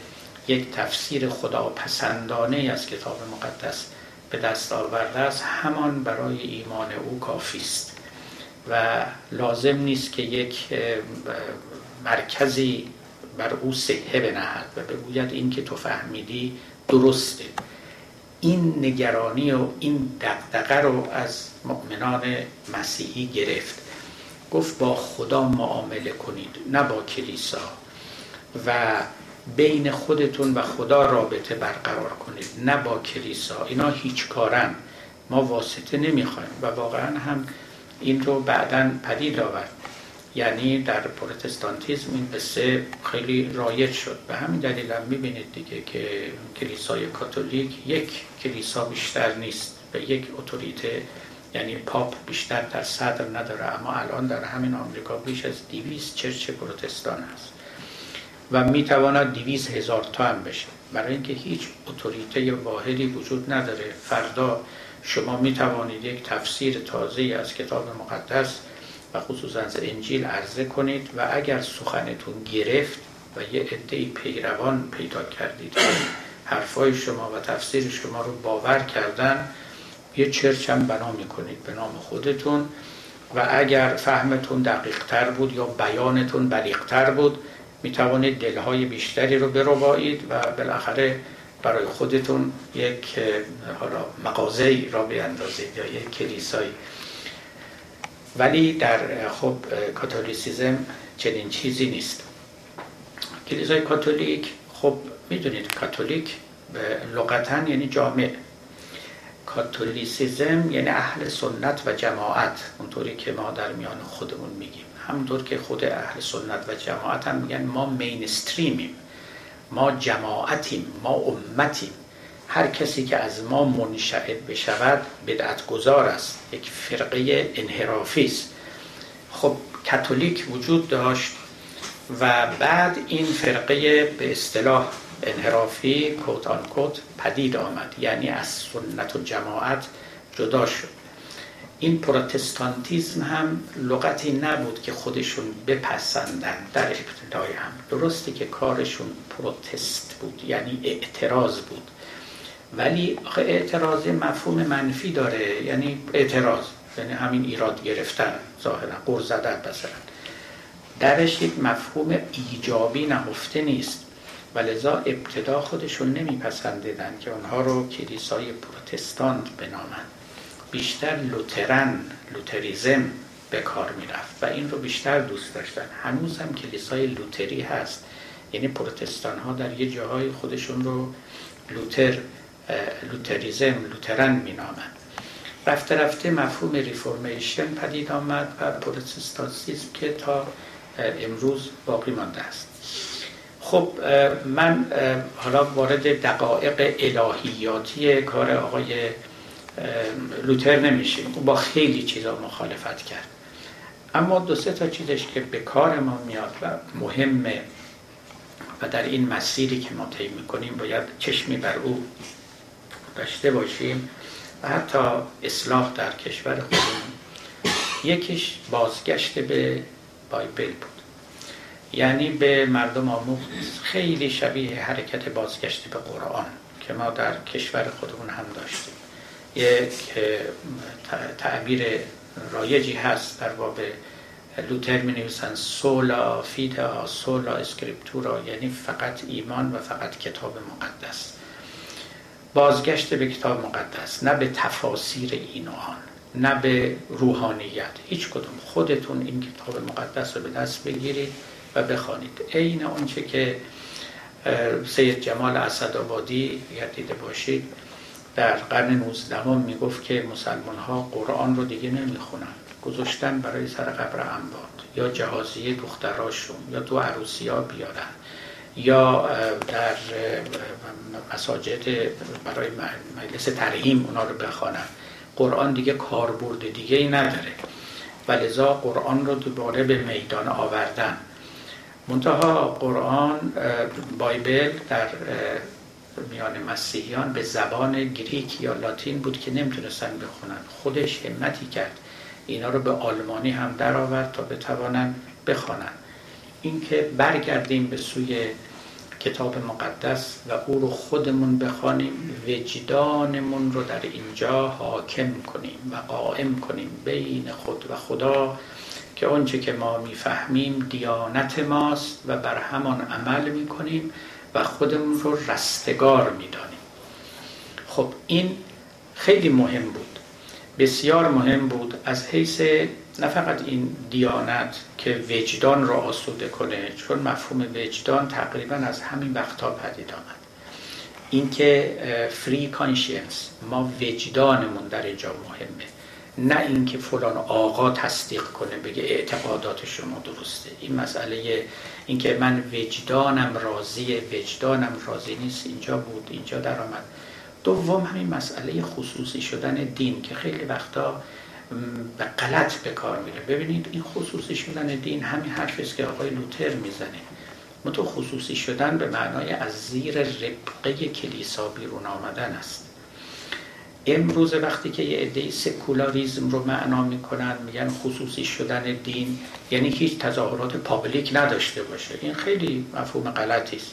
یک تفسیر خداپسندانه از کتاب مقدس به دست آورده است، همان برای ایمان او کافی است و لازم نیست که یک مرکزی بر او صحه بنهد و بگوید این که تو فهمیدی درسته. این نگرانی و این دغدغه رو از مؤمنان مسیحی گرفت، گفت با خدا معامله کنید نه با کلیسا و بین خودتون و خدا رابطه برقرار کنید نه با کلیسا، اینا هیچ کارن، ما واسطه نمیخوایم. و واقعا هم این رو بعداً پدید آورد، یعنی در پروتستانتیزم این قصه خیلی رایج شد. به همین دلیل هم میبینید دیگه که کلیسای کاتولیک یک کلیسا بیشتر نیست و یک اتوریته، یعنی پاپ بیشتر در صدر نداره، اما الان در همین آمریکا بیش از دویست چرچ پروتستان هست و میتواند دویست هزار تا هم بشه، برای اینکه هیچ اتوریته واحدی وجود نداره. فردا شما میتوانید یک تفسیر تازه از کتاب مقدس و خصوصا از انجیل عرضه کنید و اگر سخنتون گرفت و یه عده پیروان پیدا کردید حرفای شما و تفسیر شما رو باور کردن، یه چرچ هم بنا میکنید به نام خودتون و اگر فهمتون دقیق تر بود یا بیانتون بلیغ تر بود میتوانید دلهای بیشتری رو بربایید و بالاخره برای خودتون یک حالا مغازه‌ای را بیاندازید یا یک کلیسایی. ولی در خب کاتولیسیزم چنین چیزی نیست. کلیسای کاتولیک، خب میدونید کاتولیک لغتاً یعنی جامع، کاتولیسیزم یعنی اهل سنت و جماعت، اونطوری که ما در میان خودمون میگیم، همونطور که خود اهل سنت و جماعت هم میگن ما مینستریمیم، ما جماعتیم، ما امتیم، هر کسی که از ما منشعب بشود بدعتگذار است، یک فرقه انحرافی است. خب کاتولیک وجود داشت و بعد این فرقه به اصطلاح انحرافی کوت آن کوت پدید آمد، یعنی از سنت و جماعت جدا شد. این پروتستانتیزم هم لغتی نبود که خودشون بپسندند. در ابتدای هم درسته که کارشون پروتست بود، یعنی اعتراض بود، ولی اعتراض مفهوم منفی داره، یعنی اعتراض یعنی همین ایراد گرفتن، ظاهرا قر زدن مثلا، درش یک مفهوم ایجابی نهفته نیست و لذا ابتدا خودشون نمیپسندیدن که اونها رو کلیسای پروتستان بنامند، بیشتر لوترن لوتریزم به کار میرفت و این رو بیشتر دوست داشتن. هنوز هم کلیسای لوتری هست، یعنی پروتستان ها در یه جاهای خودشون رو لوتر لوتریزم لوترن مینامند. رفته رفته مفهوم ریفورمیشن پدید آمد و پروتستانتیسم که تا امروز باقی مانده است. خب من حالا وارد دقایق الهیاتی کار آقای لوتر نمیشیم، او با خیلی چیزا مخالفت کرد، اما دو سه تا چیزش که به کار ما میاد و مهمه و در این مسیری که ما طی میکنیم باید چشمی بر او داشته باشیم و حتی اصلاح در کشور خودمون. یکیش بازگشت به بایبل بود، یعنی به مردم آموخت، خیلی شبیه حرکت بازگشت به قرآن که ما در کشور خودمون هم داشتیم. یک تعبیر رایجی هست در باب لوتر، می نویسن سولا فیدا سولا اسکریپتورا، یعنی فقط ایمان و فقط کتاب مقدس. بازگشت به کتاب مقدس، نه به تفاسیر این و آن، نه به روحانیت. هیچ کدوم. خودتون این کتاب مقدس رو به دست بگیرید و بخوانید. عین آنچه که سید جمال اسدآبادی یادیده باشید در قرن نوزدهم میگفت که مسلمان ها قرآن رو دیگه نمیخونن، گذاشتن برای سر قبر انباد یا جهازی دختراشون یا تو عروسی ها بیارن یا در مساجد برای مجلس ترحیم اونا رو بخوانن. قرآن دیگه کاربرد دیگه ای نداره و لذا قرآن رو دوباره به میدان آوردن. منتها قرآن، بایبل در میان مسیحیان به زبان گریک یا لاتین بود که نمیتونستن بخونن. خودش همتی کرد اینا رو به آلمانی هم در آورد تا بتوانن بخوانن. اینکه برگردیم به سوی کتاب مقدس و او رو خودمون بخوانیم، وجدانمون رو در اینجا حاکم کنیم و قائم کنیم بین خود و خدا که آنچه که ما میفهمیم دیانت ماست و بر همان عمل میکنیم و خودمون رو رستگار میدانیم. خب این خیلی مهم بود، بسیار مهم بود از حیث نه فقط این دیانت که وجدان رو آسوده کنه، چون مفهوم وجدان تقریبا از همین وقتا پدید آمد. این که فری کانشینس، ما وجدانمون در اینجا مهمه، نه اینکه فلان آقا تصدیق کنه بگه اعتقادات شما درسته. این مسئله اینکه من وجدانم راضیه وجدانم راضی نیست اینجا بود، اینجا در آمد. دوم همین مسئله خصوصی شدن دین که خیلی وقتا به غلط به کار میره. ببینید این خصوصی شدن دین همین حرفی است که آقای لوتر میزنه. متو خصوصی شدن به معنای از زیر ربقه کلیسا بیرون آمدن است. امروز وقتی که یه عده‌ای سکولاریسم رو معنا میکنن میگن خصوصی شدن دین یعنی هیچ تظاهرات پابلیک نداشته باشه. این خیلی مفهوم غلطی است.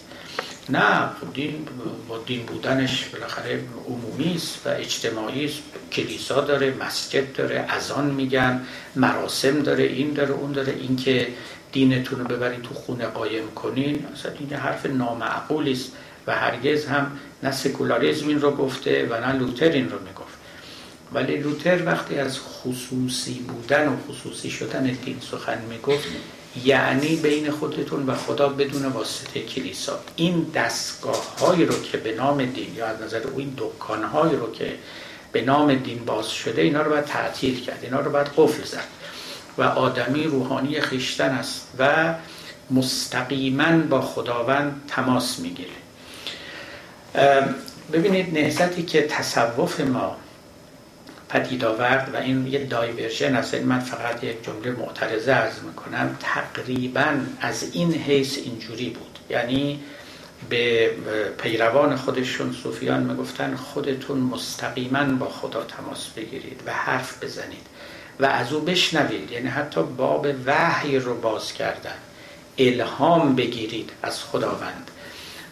نه، دین با دین بودنش بالاخره عمومی است و اجتماعی است. کلیسا داره، مسجد داره، اذان میگن، مراسم داره، این داره، اون داره. این که دینتون رو ببرید تو خونه قایم کنین اصلا این حرف نامعقولی است و هرگز هم نه سکولاریزم این رو گفته و نه لوتر این رو میگفت. ولی لوتر وقتی از خصوصی بودن و خصوصی شدن دین سخن میگفت یعنی بین خودتون و خدا بدون واسطه کلیسا. این دستگاه هایی رو که به نام دین یا از نظر او این دکان هایی رو که به نام دین باز شده اینا رو باید تعطیل کرد، اینا رو باید قفل زد و آدمی روحانی خیشتن است و مستقیما با خداوند تماس میگیره. ببینید نهضتی که تصوف ما پدید آورد و این یه دایورژن است، من فقط یک جمله معترضه عرض میکنم، تقریبا از این حیث اینجوری بود. یعنی به پیروان خودشون صوفیان میگفتن خودتون مستقیما با خدا تماس بگیرید و حرف بزنید و از او بشنوید. یعنی حتی باب وحی رو باز کردن، الهام بگیرید از خداوند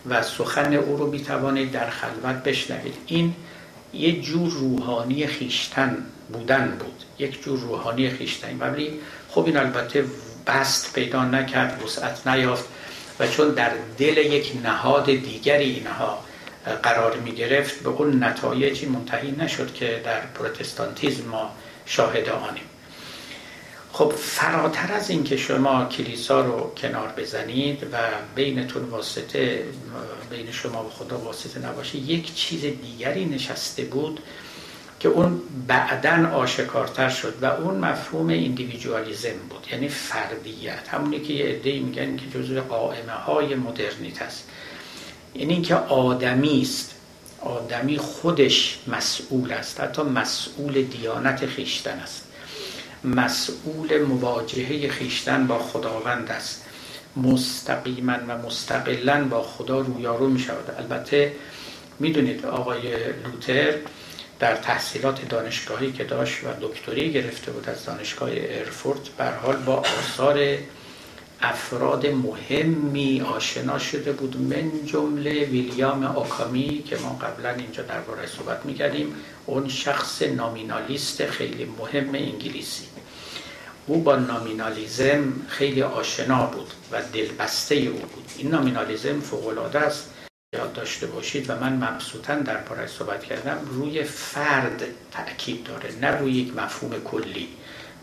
و سخن او رو میتوانید در خلوت بشنوید. این یک جور روحانی خیشتن بودن بود، یک جور روحانی خیشتن. ولی خب این البته بست پیدا نکرد، وسعت نیافت و چون در دل یک نهاد دیگری اینها قرار می گرفت به اون نتایجی منتهی نشد که در پروتستانتیزم ما شاهد آنیم. خب فراتر از این که شما کلیسا رو کنار بزنید و بینتون واسطه، بین شما و خدا واسطه نباشه، یک چیز دیگری نشسته بود که اون بعداً آشکارتر شد و اون مفهوم ایندیویدوالیسم بود، یعنی فردیت. همونی که یه عده‌ای میگن که جزو قائمه های مدرنیته است، یعنی این که آدمی است، آدمی خودش مسئول است، حتی مسئول دیانت خیشتن است، مسئول مواجهه خیشتن با خداوند است، مستقیما و مستقلا با خدا رویارو می شود. البته می دونید آقای لوتر در تحصیلات دانشگاهی که داشت و دکتری گرفته بود از دانشگاه ارفورت به هر حال با آثار افراد مهمی آشنا شده بود، من جمله ویلیام آکامی که ما قبلا اینجا درباره صحبت می‌کردیم، اون شخص نامینالیست خیلی مهم انگلیسی. او با نامینالیزم خیلی آشنا بود و دلبسته او بود. این نامینالیزم فوق‌العاده است. یاد داشته باشید و من مبسوطاً درباره‌اش صحبت کردم، روی فرد تأکید داره، نه روی یک مفهوم کلی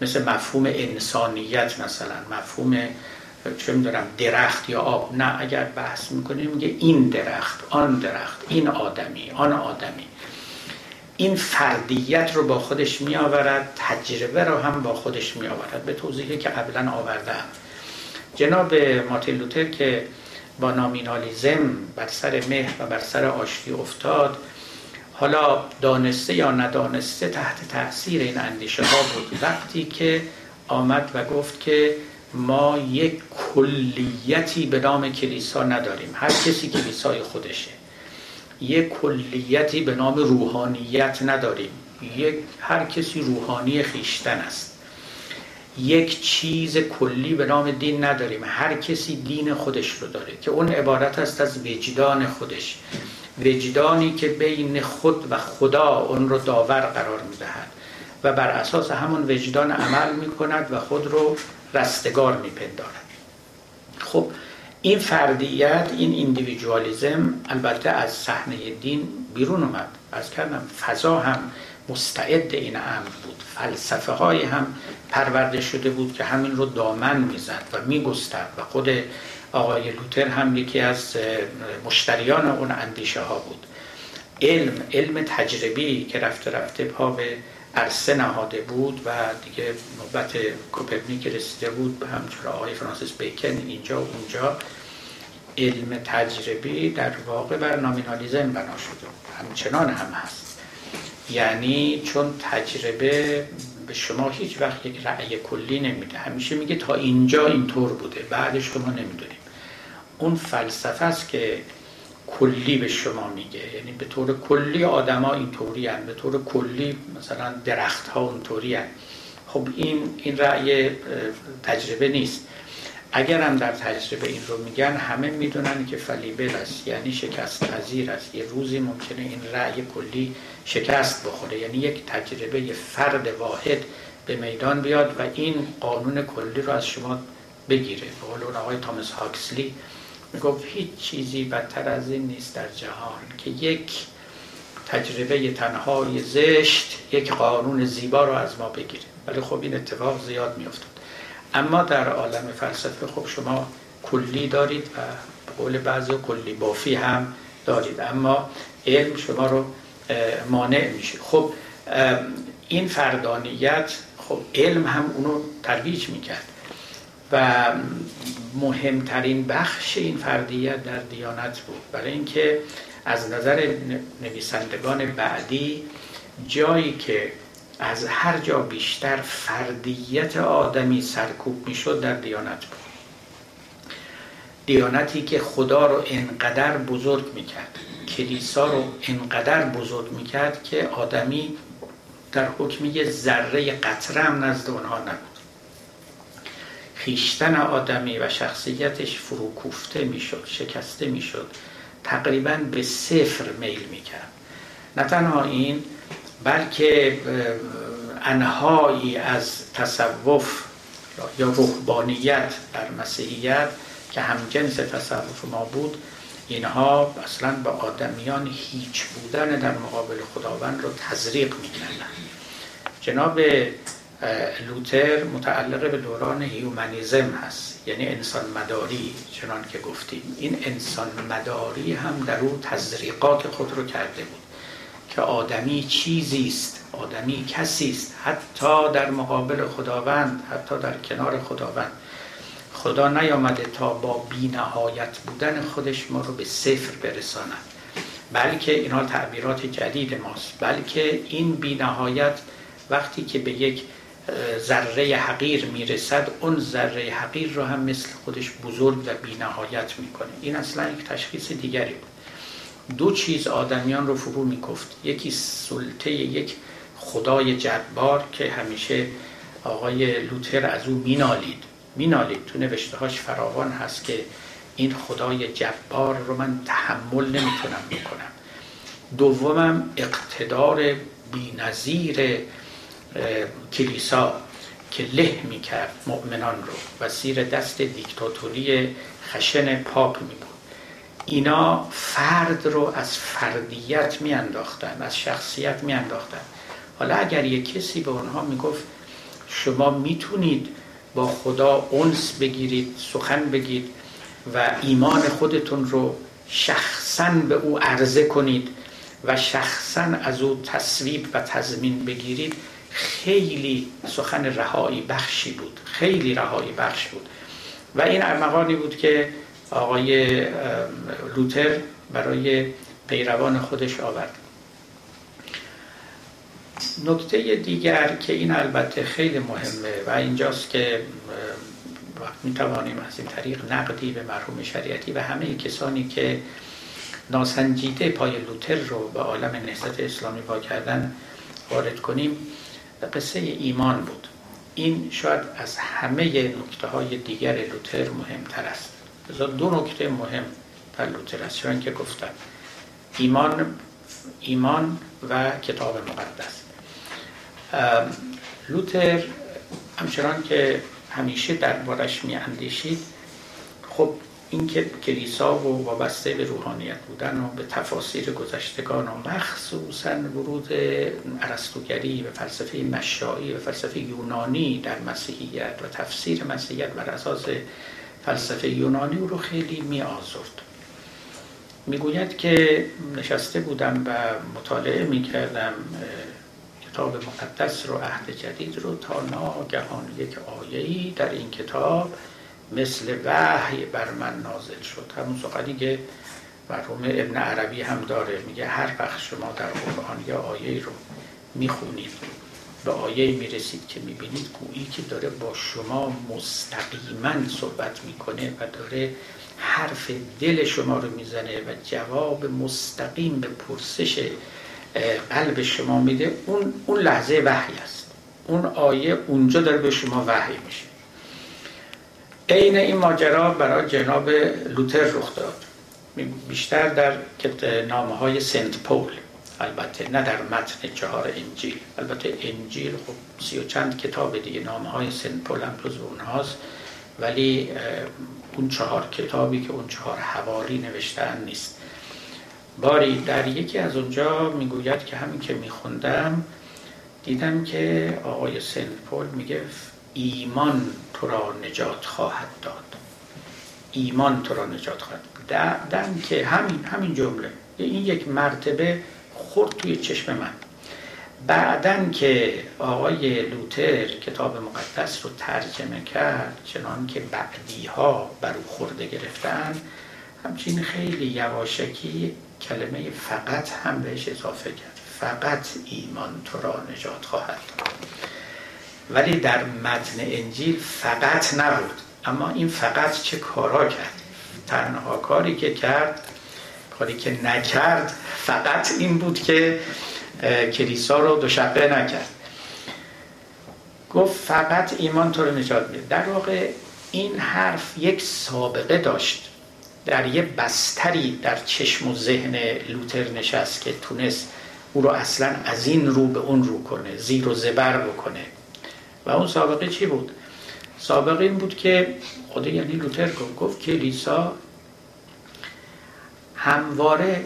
مثل مفهوم انسانیت، مثلا مفهوم چه می‌دونم درخت یا آب. نه، اگر بحث می‌کنیم میگه این درخت، آن درخت، این آدمی، آن آدمی. این فردیت رو با خودش می‌آورد، تجربه رو هم با خودش می‌آورد، به توضیحی که قبلا آوردم. جناب مارتین لوتر که با نامینالیزم بر سر مهر و بر سر آشتی افتاد، حالا دانسته یا ندانسته تحت تأثیر این اندیشه ها بود، وقتی که آمد و گفت که ما یک کلیتی به نام کلیسا نداریم، هر کسی کلیسای خودشه. یک کلیتی به نام روحانیت نداریم، یک هر کسی روحانی خیشتن است. یک چیز کلی به نام دین نداریم، هر کسی دین خودش رو داره که اون عبارت است از وجدان خودش، وجدانی که بین خود و خدا اون رو داور قرار می‌دهد و بر اساس همون وجدان عمل می‌کند و خود رو رستگار می‌پندارد. خب این فردیت، این ایندیویدوالیسم البته از صحنه دین بیرون اومد، از کردم فضا هم مستعد این امر بود، فلسفه های هم پرورده شده بود که همین رو دامن میزد و میگسترد و خود آقای لوتر هم یکی از مشتریان اون اندیشه ها بود. علم، علم تجربی که رفته رفته پا به عرصه نهاده بود و دیگه نوبت کوپرنیک رسیده بود، همچنان آقای فرانسیس بیکن اینجا و اونجا. علم تجربی در واقع بر نامینالیزم بنا شده، همچنان هم هست، یعنی چون تجربه به شما هیچ وقت یک رأی کلی نمیده، همیشه میگه تا اینجا اینطور بوده، بعدش شما نمیدونیم. اون فلسفه است که کلی به شما میگه، یعنی به طور کلی آدما اینطوری هستند، به طور کلی مثلا درخت ها اونطوری هستند. خب این این رأی تجربه نیست. اگر هم در تجربه این رو میگن، همه میدونن که فلیبل است، یعنی شکست پذیر است، یه روزی ممکنه این رأی کلی شکست بخوره، یعنی یک تجربه یه فرد واحد به میدان بیاد و این قانون کلی رو از شما بگیره. به قول اون آقای تامس هاکسلی میگفت هیچ چیزی بدتر از این نیست در جهان که یک تجربه تنهای زشت یک قانون زیبا رو از ما بگیره، ولی خب این اتفاق زیاد میافتاد. اما در عالم فلسفه خب شما کلی دارید و به قول بعضی کلی بافی هم دارید، اما علم شما رو مانع میشه. خب این فردانیت، خب علم هم اونو ترویج میکرد و مهمترین بخش این فردیت در دیانت بود، برای اینکه از نظر نویسندگان بعدی جایی که از هر جا بیشتر فردیت آدمی سرکوب میشد در دیانت بود. دیانتی که خدا رو انقدر بزرگ میکرد، کلیسا رو انقدر بزرگ میکرد که آدمی در حکم یه ذره قطره هم نزد اونها نبود. خیشتن آدمی و شخصیتش فروکوفته میشد، شکسته میشد، تقریبا به صفر میل میکرد. نه تنها این، بلکه انهایی از تصوف یا روحانیت در مسیحیت که همجنس تصوف ما بود، اینها اصلا به آدمیان هیچ بودن در مقابل خداوند رو تزریق می‌کردن. جناب لوتر متعلق به دوران هیومانیزم هست، یعنی انسان مداری، چنان که گفتیم. این انسان مداری هم در او تزریقات خود رو کرده بود که آدمی چیزی است، آدمی کسی است، حتی در مقابل خداوند، حتی در کنار خداوند. خدا نیامده تا با بی‌نهایت بودن خودش ما رو به صفر برساند، بلکه اینا تعبیرات جدید ماست، بلکه این بی‌نهایت وقتی که به یک ذره حقیر میرسد، اون ذره حقیر رو هم مثل خودش بزرگ و بی‌نهایت میکنه. این اصلا یک تشخیص دیگری بود. دو چیز آدمیان رو فرو می‌کفت، یکی سلطه یک خدای جبار که همیشه آقای لوتر از او مینالید مینالید تو نوشته‌هاش فراوان هست که این خدای جبار رو من تحمل نمی‌تونم بکنم. دومم اقتدار بی‌نظیر کلیسا که له می‌کرد مؤمنان رو و زیر دست دیکتاتوری خشن پاپ می‌برد. اینا فرد رو از فردیت میانداختن، از شخصیت میانداختن. حالا اگر یک کسی به اونها میگفت شما میتونید با خدا انس بگیرید، سخن بگید و ایمان خودتون رو شخصاً به او عرضه کنید و شخصاً از او تصویب و تضمین بگیرید، خیلی سخن رهایی بخشی بود، خیلی رهایی بخش بود. و این ارمغانی بود که آقای لوتر برای پیروان خودش آورد. نکته دیگر که این البته خیلی مهمه و اینجاست که می توانیم از این طریق نقدی به مرحوم شریعتی و همه کسانی که ناسنجیده پای لوتر رو به عالم نهضت اسلامی پا کردن وارد کنیم، قصه ایمان بود. این شاید از همه نکته های دیگر لوتر مهمتر است. دو نکته مهم در لوتر است، چون که گفتم ایمان ایمان و کتاب مقدس. لوتر همچنان که همیشه دربارش میاندیشید، خب این که کلیسا و وابسته به روحانیت بودن و به تفاسیر گذشتگان و مخصوصا ورود ارسطوگری و فلسفه مشایی و فلسفه یونانی در مسیحیت و تفسیر مسیحیت بر اساس فلسفه یونانی او رو خیلی می آزرد. میگوید که نشسته بودم و مطالعه میکردم کتاب مقدس رو، عهد جدید رو، تا ناگهان یک آیه‌ای در این کتاب مثل وحی بر من نازل شد. همون سخنی که مرحوم ابن عربی هم داره، میگه هر وقت شما در قرآن یا آیه‌ای رو میخونید، به آیه‌ای میرسید که میبینید گویی که داره با شما مستقیما صحبت میکنه و داره حرف دل شما رو میزنه و جواب مستقیم به پرسش قلب شما میده، اون اون لحظه وحی است. اون آیه اونجا داره به شما وحی میشه. عین این ماجرا برای جناب لوتر رخ داد، بیشتر در نامه‌های سنت پول، البته نه در متن چهار انجیل. البته انجیل خب سی و چند کتاب دیگه، نامه‌های سنت پول هم جزو اونهاست، ولی اون چهار کتابی که اون چهار حوالی نوشتن نیست. باری در یکی از اونجا میگوید که همین که میخوندم دیدم که آقای سنت پول میگه ایمان تو را نجات خواهد داد، ایمان تو را نجات خواهد داد. دم که همین همین جمله، این یک مرتبه خورد توی چشم من. بعدن که آقای لوتر کتاب مقدس رو ترجمه کرد، چنان که بعدی ها بر او خورده گرفتن، همچنین خیلی یواشکی کلمه فقط هم بهش اضافه کرد، فقط ایمان تو را نجات خواهد داد. ولی در متن انجیل فقط نبود. اما این فقط چه کارا کرد؟ تنها کاری که کرد، کاری که نکرد، فقط این بود که کلیسا رو دوشبه نکرد. گفت فقط ایمان تو رو نجات میده. در واقع این حرف یک سابقه داشت، در یه بستری در چشم و ذهن لوتر نشست که تونست او رو اصلا از این رو به اون رو کنه، زیر و زبر بکنه. و اون سابقه چی بود؟ سابقه این بود که خود یعنی لوتر گفت کلیسا همواره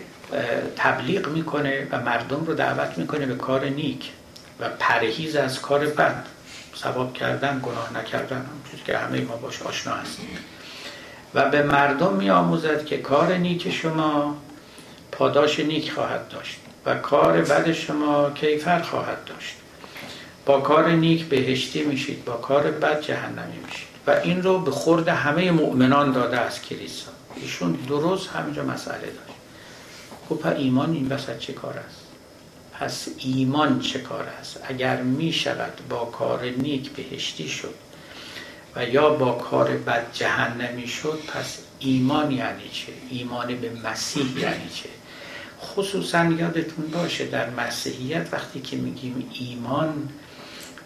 تبلیغ میکنه و مردم رو دعوت میکنه به کار نیک و پرهیز از کار بد، ثواب کردن، گناه نکردن، همچون که همه ما باش آشنا هستیم. و به مردم میآموزد که کار نیک شما پاداش نیک خواهد داشت و کار بد شما کیفر خواهد داشت. با کار نیک بهشتی میشید، با کار بد جهنمی میشید. و این رو به خورد همه مؤمنان داده از کلیسا. ایشون درست همینجا مسئله داشت. خب ایمان این وسط چه کار است؟ پس ایمان چه کار است؟ اگر می شود با کار نیک بهشتی شد و یا با کار بد جهنمی شد، پس ایمان یعنی چه؟ ایمان به مسیح یعنی چه؟ خصوصا یادتون باشه در مسیحیت وقتی که میگیم ایمان،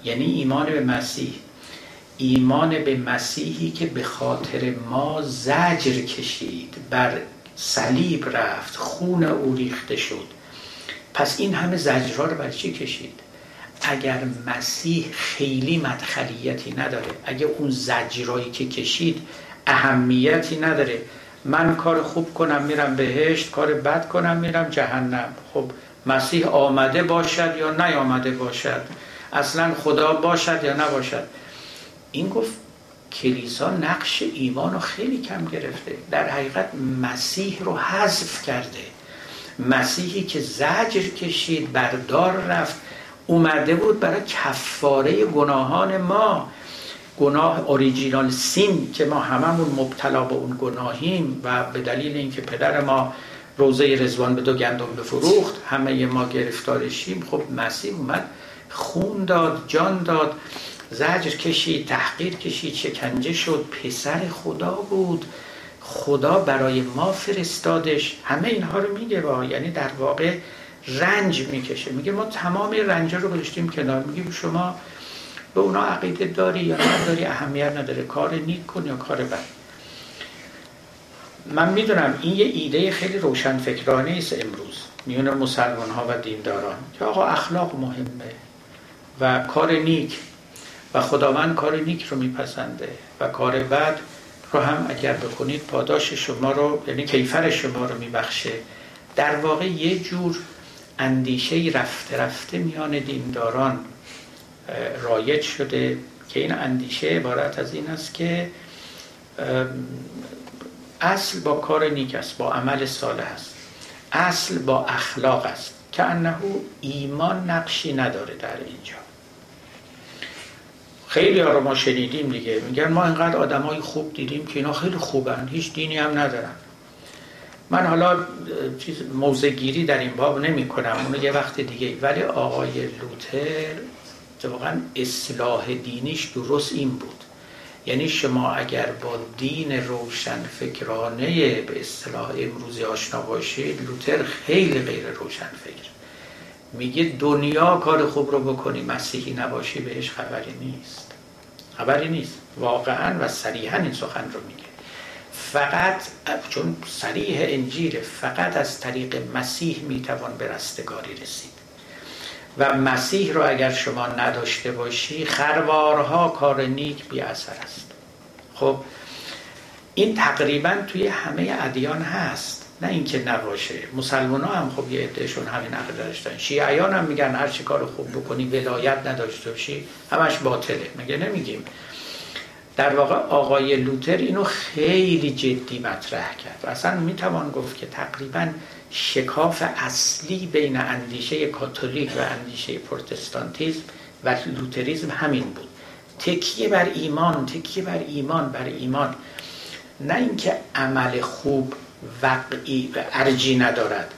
یعنی ایمان به مسیح، ایمان به مسیحی که به خاطر ما زجر کشید، بر صلیب رفت، خون او ریخته شد. پس این همه زجرها رو بر چی کشید؟ اگر مسیح خیلی مدخلیتی نداره، اگر اون زجرایی که کشید اهمیتی نداره، من کار خوب کنم میرم بهشت، کار بد کنم میرم جهنم. خب مسیح آمده باشد یا نیامده باشد، اصلا خدا باشد یا نباشد. این گفت کلیسا نقش ایمان رو خیلی کم گرفته، در حقیقت مسیح رو حذف کرده. مسیحی که زجر کشید، بردار رفت، اومده بود برای کفاره گناهان ما. گناه اوریجینال سین که ما هممون مبتلا به اون گناهیم و به دلیل اینکه پدر ما روزه رضوان به دو گندم بفروخت همه ما گرفتارشیم. خب مسیح اومد، خون داد، جان داد، زجر کشید، تحقیر کشید، شکنجه شد، پسر خدا بود، خدا برای ما فرستادش. همه اینها رو میگه، با یعنی در واقع رنج میکشه. میگه ما تمام رنج رو گذاشتیم کنار، میگیم شما به اونا عقیده داری یا نداری اهمیت نداره، کار نیک کن یا کار بد. من میدونم این یه ایده خیلی روشن فکرانه ایست امروز میونه مسلمان ها و دینداران که آقا اخلاق مهمه و کار نیک و خداوند کار نیک رو میپسنده و کار بد رو هم اگر بکنید پاداش شما رو، یعنی کیفر شما رو میبخشه. در واقع یه جور اندیشه رفته رفته میان دینداران رایج شده که این اندیشه عبارت از این است که اصل با کار نیک است، با عمل صالح است، اصل با اخلاق است، که انه ایمان نقشی نداره در اینجا. خیلی ها رو ما شنیدیم دیگه، میگن ما اینقدر آدم های خوب دیدیم که اینا خیلی خوبن، هیچ دینی هم ندارن. من حالا چیز موزگیری در این باب نمی کنم، اونو یه وقت دیگه. ولی آقای لوتر واقعا اصلاح دینیش درست این بود، یعنی شما اگر با دین روشن فکرانه به اصطلاح امروزی آشنا باشید، لوتر خیلی غیر روشن فکر میگه دنیا کار خوب رو بکنی مسیحی نباشی بهش خبری نیست، خبری نیست. واقعا و صریحا این سخن رو میگه، فقط چون صریح انجیل، فقط از طریق مسیح میتوان به رستگاری رسید و مسیح رو اگر شما نداشته باشی خروارها کار نیک بی اثر است. خب این تقریبا توی همه ادیان هست، نه اینکه نباشه. مسلمان ها هم خب یه عدهشون همین عقیده داشتن، شیعیان هم میگن هر چی کار خوب بکنی ولایت نداشته باشی همش باطله. مگه نمیگیم؟ در واقع آقای لوتر اینو خیلی جدی مطرح کرد و اصلا میتوان گفت که تقریبا شکاف اصلی بین اندیشه کاتولیک و اندیشه پروتستانتیزم و لوتریزم همین بود، تکیه بر ایمان، تکیه بر ایمان، بر ایمان، نه اینکه عمل خوب واقعی و ارجی ندارد،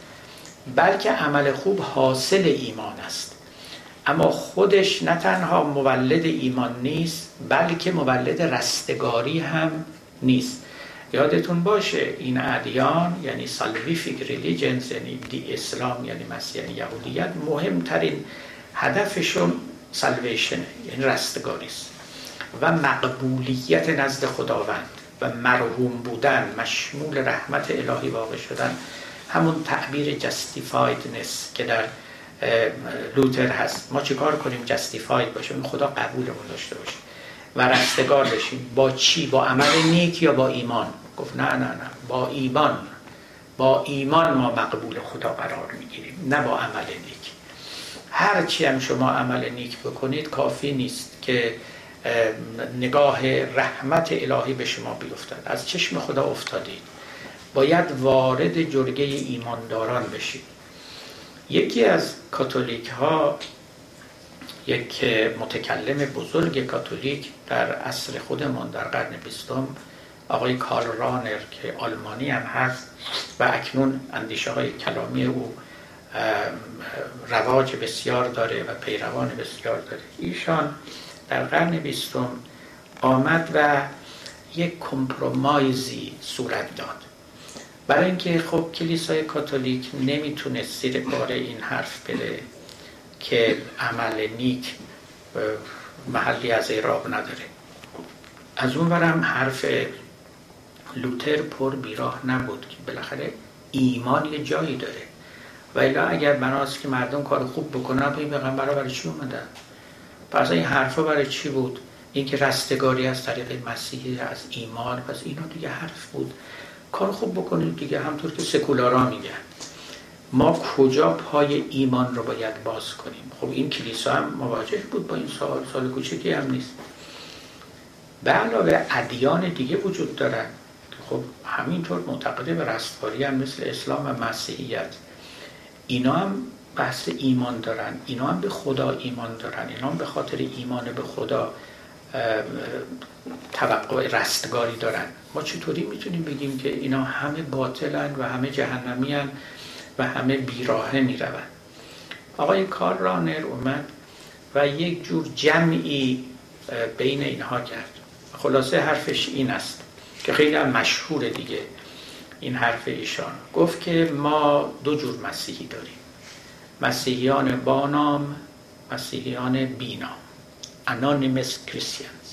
بلکه عمل خوب حاصل ایمان است. اما خودش نه تنها مولد ایمان نیست، بلکه مولد رستگاری هم نیست. یادتون باشه این ادیان، یعنی سالویفیک ریلیجنز، یعنی دی اسلام، یعنی مسیح، یعنی یهودیت، مهمترین هدفشون سالویشنه، یعنی رستگاریست و مقبولیت نزد خداوند و مرحوم بودن، مشمول رحمت الهی واقع شدن، همون تعبیر جستیفایدنس که در لوتر هست. ما چیکار کنیم؟ جستیفاید باشیم، خدا قبولمون داشته باشه و رستگار بشیم. با چی؟ با عمل نیک یا با ایمان؟ گفت نه نه نه، با ایمان. با ایمان ما مقبول خدا قرار میگیریم، نه با عمل نیک. هر چی هم شما عمل نیک بکنید کافی نیست که نگاه رحمت الهی به شما بیفتد. از چشم خدا افتادید، باید وارد جرگه ایمانداران بشید. یکی از کاتولیک ها، یک متکلم بزرگ کاتولیک در عصر خودمون در قرن بیستم، آقای کارل رانر که آلمانی هم هست و اکنون اندیشه های کلامی او رواج بسیار داره و پیروان بسیار داره، ایشان در قرن بیستم آمد و یک کمپرومایزی صورت داد، برای اینکه خب کلیسای کاتولیک نمیتونست زیر بار این حرف بده که عمل نیک محلی از اعراب نداره. از اون برم حرف لوتر پر بیراه نبود که بالاخره ایمان یه جایی داره و الا اگر بناست که مردم کار خوب بکنن، این پیغمبرها برای چی اومدن؟ پس این حرفا برای چی بود؟ اینکه رستگاری از طریق مسیح، از ایمان، پس اینا دیگه حرف بود. کار خوب بکنید دیگه، همطور که سکولارا میگن ما کجا پای ایمان رو باید باز کنیم. خب این کلیسا هم مواجه بود با این سال، سال کوچکی هم نیست. به علاوه ادیان دیگه وجود دارن، خب همینطور معتقده به رستگاری هم مثل اسلام و مسیحیت، اینا هم بحث ایمان دارن، اینا هم به خدا ایمان دارن، اینا هم به خاطر ایمان به خدا توقع رستگاری دارن. ما چطوری میتونیم بگیم که اینا همه باطلن و همه جهنمی هن و همه بیراهه میروند؟ آقای کارل رانر اومد و یک جور جمعی بین اینها کرد. خلاصه حرفش این است که خیلی هم مشهور دیگه این حرف ایشان، گفت که ما دو جور مسیحی داریم، مسیحیان با نام، مسیحیان بی نام، Anonymous Christians.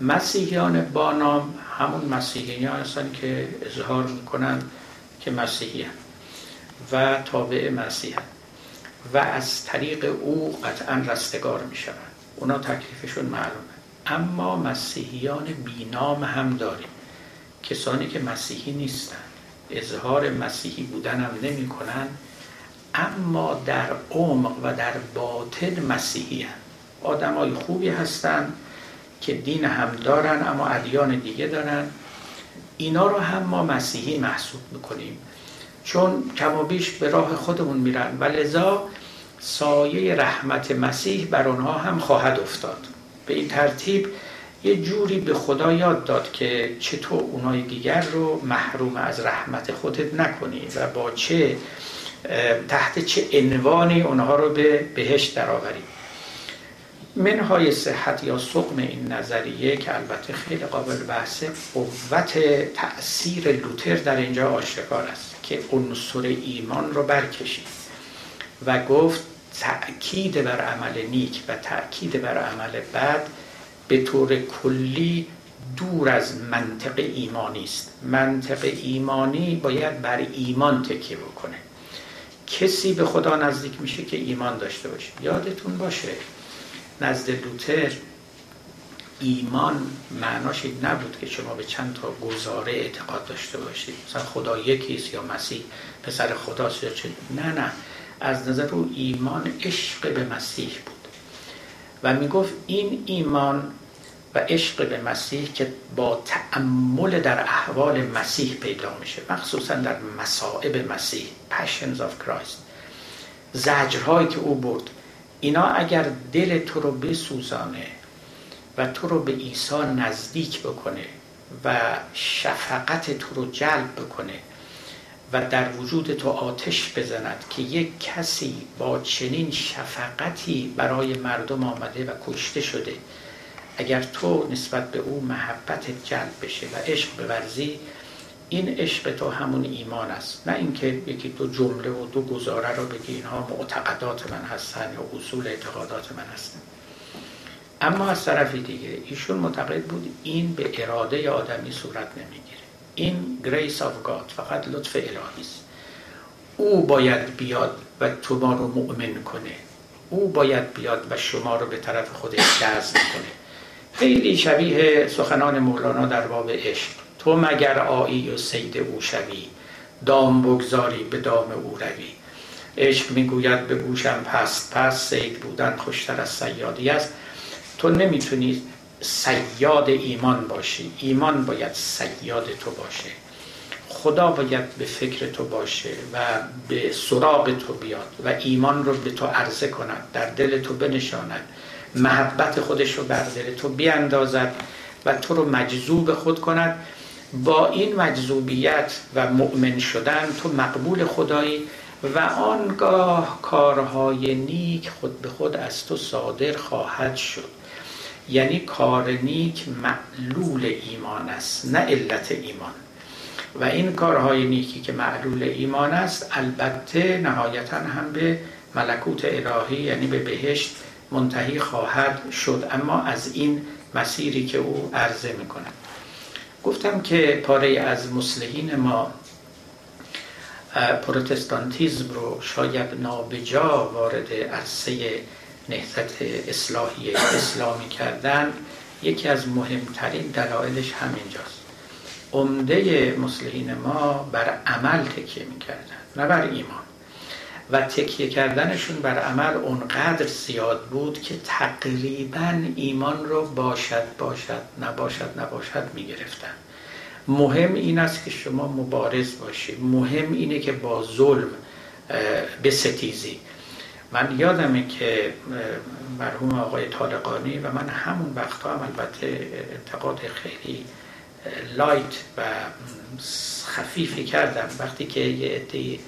مسیحیان با نام همون مسیحیان هستن که اظهار میکنن که مسیحی هستن و تابع مسیح هستن و از طریق او قطعا رستگار میشن، اونا تکلیفشون معلومه. اما مسیحیان بی نام هم داریم، کسانی که مسیحی نیستن، اظهار مسیحی بودن هم نمی کنن، اما در عمق و در باطن مسیحی هستن، آدمای خوبی هستن که دین هم دارن اما ادیان دیگه دارن. اینا رو هم ما مسیحی محسوب میکنیم چون کم و بیش به راه خودمون میرن و لذا سایه رحمت مسیح بر اونها هم خواهد افتاد. به این ترتیب یه جوری به خدا یاد داد که چطور اونای دیگر رو محروم از رحمت خودت نکنی و با چه تحت چه عنوانی اونها رو به بهشت درآوری. منهای صحت یا سقم این نظریه که البته خیلی قابل بحثه، قوت تأثیر لوتر در اینجا آشکار است که عنصر ایمان رو برکشید و گفت تأکید بر عمل نیک و تأکید بر عمل بد به طور کلی دور از منطق ایمانی است. منطق ایمانی باید بر ایمان تکیه بکنه. کسی به خدا نزدیک میشه که ایمان داشته باشه. یادتون باشه نزد لوتر ایمان معناش این نبود که شما به چند تا گزاره اعتقاد داشته باشید، مثلا خدا یکیست یا مسیح پسر خداست یا چه، نه نه، از نظر او ایمان عشق به مسیح بود و میگفت این ایمان و عشق به مسیح که با تأمل در احوال مسیح پیدا میشه، مخصوصا در مصائب مسیح، Passions of Christ، زجرهایی که او برد، اینا اگر دل تو رو بسوزانه و تو رو به عیسی نزدیک بکنه و شفقت تو رو جلب بکنه و در وجود تو آتش بزند که یک کسی با چنین شفقتی برای مردم آمده و کشته شده، اگر تو نسبت به او محبتت جلب بشه و عشق بورزی، این عشق تو همون ایمان است. نه اینکه یکی دو جمله و دو گزاره رو بگی اینها معتقدات من هستن یا اصول اعتقادات من هستن. اما از طرف دیگه ایشون معتقد بود این به اراده آدمی صورت نمیگیره، این grace of God، فقط لطف الهی است. او باید بیاد و تو ما رو مؤمن کنه، او باید بیاد و شما رو به طرف خودش جذب کنه. خیلی شبیه سخنان مولانا در باب عشق، تو مگر آیی و سید او شوی، دام بگذاری به دام او روی. عشق میگوید به گوشم پس پس، سید بودن خوشتر از صیادی است. تو نمیتونی صیاد ایمان باشی، ایمان باید صیاد تو باشه، خدا باید به فکر تو باشه و به سراغ تو بیاد و ایمان رو به تو عرضه کند، در دل تو بنشاند، محبت خودش رو بر دل تو بیاندازد و تو رو مجذوب خود کند. با این مجذوبیت و مؤمن شدن تو مقبول خدایی و آنگاه کارهای نیک خود به خود از تو صادر خواهد شد. یعنی کار نیک معلول ایمان است، نه علت ایمان. و این کارهای نیکی که معلول ایمان است البته نهایتاً هم به ملکوت الهی یعنی به بهشت منتهی خواهد شد، اما از این مسیری که او عرضه می‌کند. گفتم که پاره از مسلمین ما پروتستانتیزم رو شاید نابجا وارد عرصه نهضت اصلاحی اسلامی کردن، یکی از مهمترین دلایلش همینجاست. عمده مسلمین ما بر عمل تکیه میکردن نه بر ایمان، و تکیه کردنشون بر عمل اونقدر زیاد بود که تقریباً ایمان رو باشد باشد نباشد نباشد میگرفتن. مهم این است که شما مبارز باشید، مهم اینه که با ظلم بستیزی. من یادمه که مرحوم آقای طارقانی و من همون وقتا هم البته انتقاد خیلی لایت و خفیفی کردم وقتی که یه عده‌ای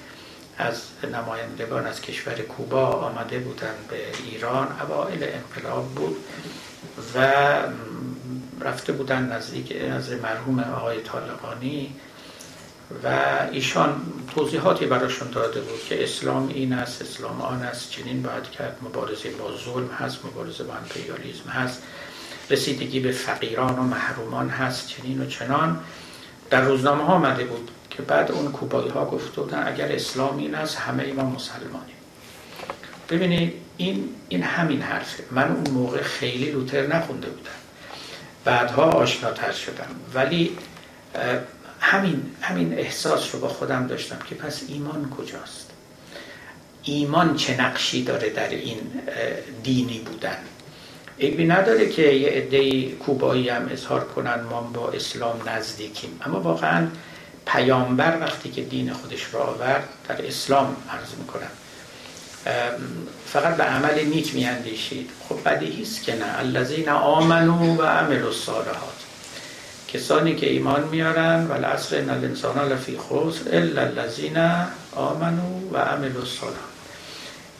از نمایندگان از کشور کوبا آمده بودن به ایران، اوائل انقلاب بود و رفته بودن نزدیک از مرحوم آقای طالقانی و ایشان توضیحاتی براشون داده بود که اسلام این است، اسلام آن است، چنین باید کرد، مبارزه با ظلم هست، مبارزه با امپریالیسم هست، رسیدگی به فقیران و محرومان هست، چنین و چنان. در روزنامه ها آمده بود که بعد اون کوبایی ها گفته بودن اگر اسلام این است همه ما مسلمانیم. ببینید این این همین حرفه. من اون موقع خیلی لوتر نخونده بودم، بعدها آشناتر شدم، ولی همین همین احساس رو با خودم داشتم که پس ایمان کجاست، ایمان چه نقشی داره در این دینی بودن. عیبی نداره که یه عده کوبایی هم اظهار کنن ما با اسلام نزدیکیم، اما واقعا پیامبر وقتی که دین خودش را آورد در اسلام عرض میکنن فقط به عمل نیک میاندیشید. خب بدیهی است که نه، الذین آمنوا و عملوا الصالحات، کسانی که ایمان میارن، والعصر ان الانسان لفی خسر الا الذین آمنوا و عملوا الصالحات،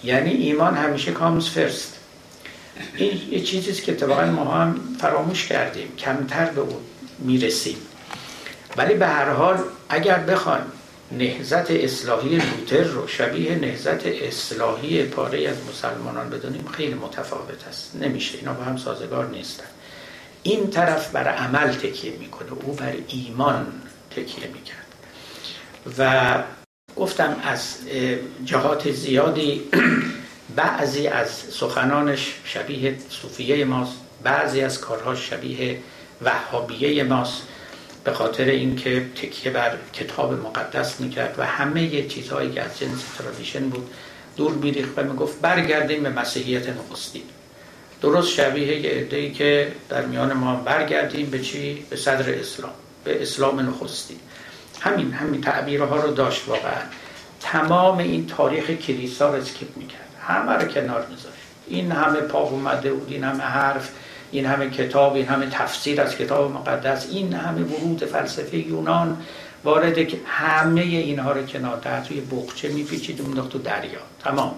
یعنی ایمان همیشه comes first. این یه چیزی است که اتفاقا ما هم فراموش کردیم، کمتر به اون میرسیم، ولی به هر حال اگر بخوایم نهضت اصلاحی لوتر رو شبیه نهضت اصلاحی پاره از مسلمانان بدونیم خیلی متفاوت است، نمیشه، اینا با هم سازگار نیستن. این طرف بر عمل تکیه میکنه، او بر ایمان تکیه میکرد و گفتم از جهات زیادی بعضی از سخنانش شبیه صوفیه ماست، بعضی از کارها شبیه وهابیه ماست، به خاطر اینکه تکیه بر کتاب مقدس میکرد و همه یه چیزهایی که از جنس ترادیشن بود دور میریخت و میگفت برگردیم به مسیحیت نخستین. درست شبیه یه عده‌ای که در میان ما برگردیم به چی؟ به صدر اسلام، به اسلام نخستین. همین همین تعبیرها رو داشت. واقعا تمام این تاریخ کلیسا رو اسکیپ میکرد، همه رو کنار میذاره. این همه پاپ اومده بود، این همه حرف، این همه کتاب، این همه تفسیر از کتاب مقدس، این همه ورود فلسفه یونان وارده، که همه اینها رو کنار در توی بقچه میپیچید و مینداخت تو دریا. تمام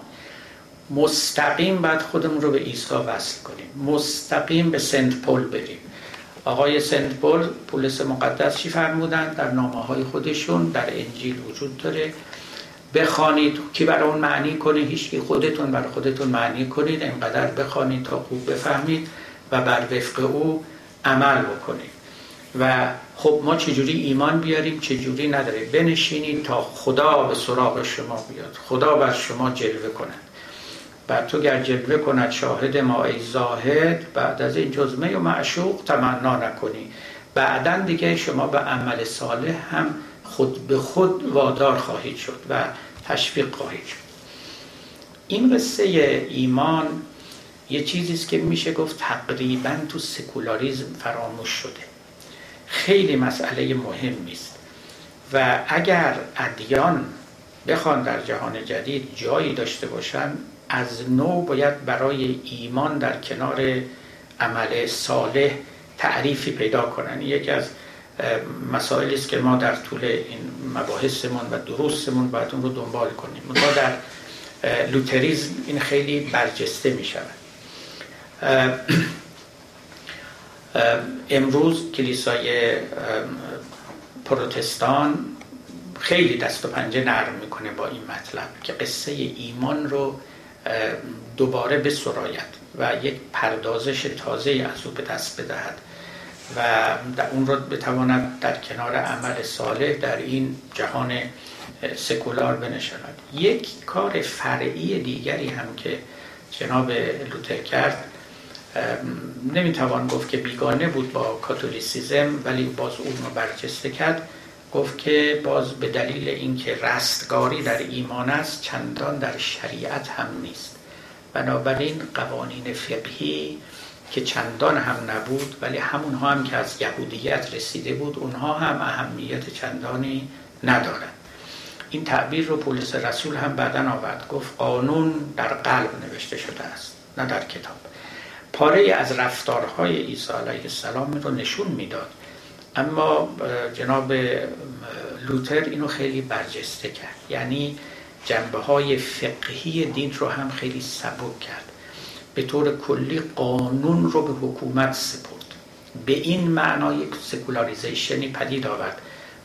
مستقیم بعد خودمون رو به عیسی وصل کنیم، مستقیم به سنت پل بریم. آقای سنت پل پولس مقدس چی فرمودن؟ در نامه‌های خودشون در انجیل وجود داره، بخوانید که برای اون معنی کنه، هیچکی خودتون برای خودتون معنی کنید، اینقدر بخوانید تا خوب بفهمید و بر وفق او عمل بکنید. و خب ما چجوری ایمان بیاریم؟ چجوری نداره بنشینید تا خدا به سراغ شما بیاد، خدا بر شما جلوه کند، بر تو گر جلوه کند شاهد ما ای زاهد، بعد از این جزمه و معشوق تمنا نکنی. بعدن دیگه شما به عمل صالح هم خود به خود وادار خواهید شد و تشویق خواهید شد. این قصه ایمان یه چیزی است که میشه گفت تقریباً تو سکولاریسم فراموش شده، خیلی مسئله مهمی است و اگر ادیان بخوان در جهان جدید جایی داشته باشن، از نو باید برای ایمان در کنار عمل صالح تعریفی پیدا کنن. یکی از مسائلی است که ما در طول این مباحثمون و دروسمون باید اون رو دنبال کنیم. ما در لوتریزم این خیلی برجسته می شود. امروز کلیسای پروتستان خیلی دست و پنجه نرم میکنه با این مطلب که قصه ایمان رو دوباره بسراید و یک پردازش تازه از او به دست بدهد و اون رو بتواند در کنار عمل صالح در این جهان سکولار بنشاند. یک کار فرعی دیگری هم که جناب لوتر کرد نمیتوان گفت که بیگانه بود با کاتولیسیزم، ولی باز اون رو برجسته کرد. گفت که باز به دلیل اینکه رستگاری در ایمان است چندان در شریعت هم نیست، بنابراین قوانین فقهی که چندان هم نبود، ولی همونها هم که از یهودیت رسیده بود اونها هم اهمیت چندانی ندارند. این تعبیر رو پولس رسول هم بعداً آورد، گفت قانون در قلب نوشته شده است نه در کتاب. پاره از رفتارهای عیسی علیه السلام رو نشون میداد، اما جناب لوتر اینو خیلی برجسته کرد، یعنی جنبه های فقهی دین رو هم خیلی سبک کرد. به طور کلی قانون رو به حکومت سپرد، به این معنا یک سکولاریزیشنی پدید آورد.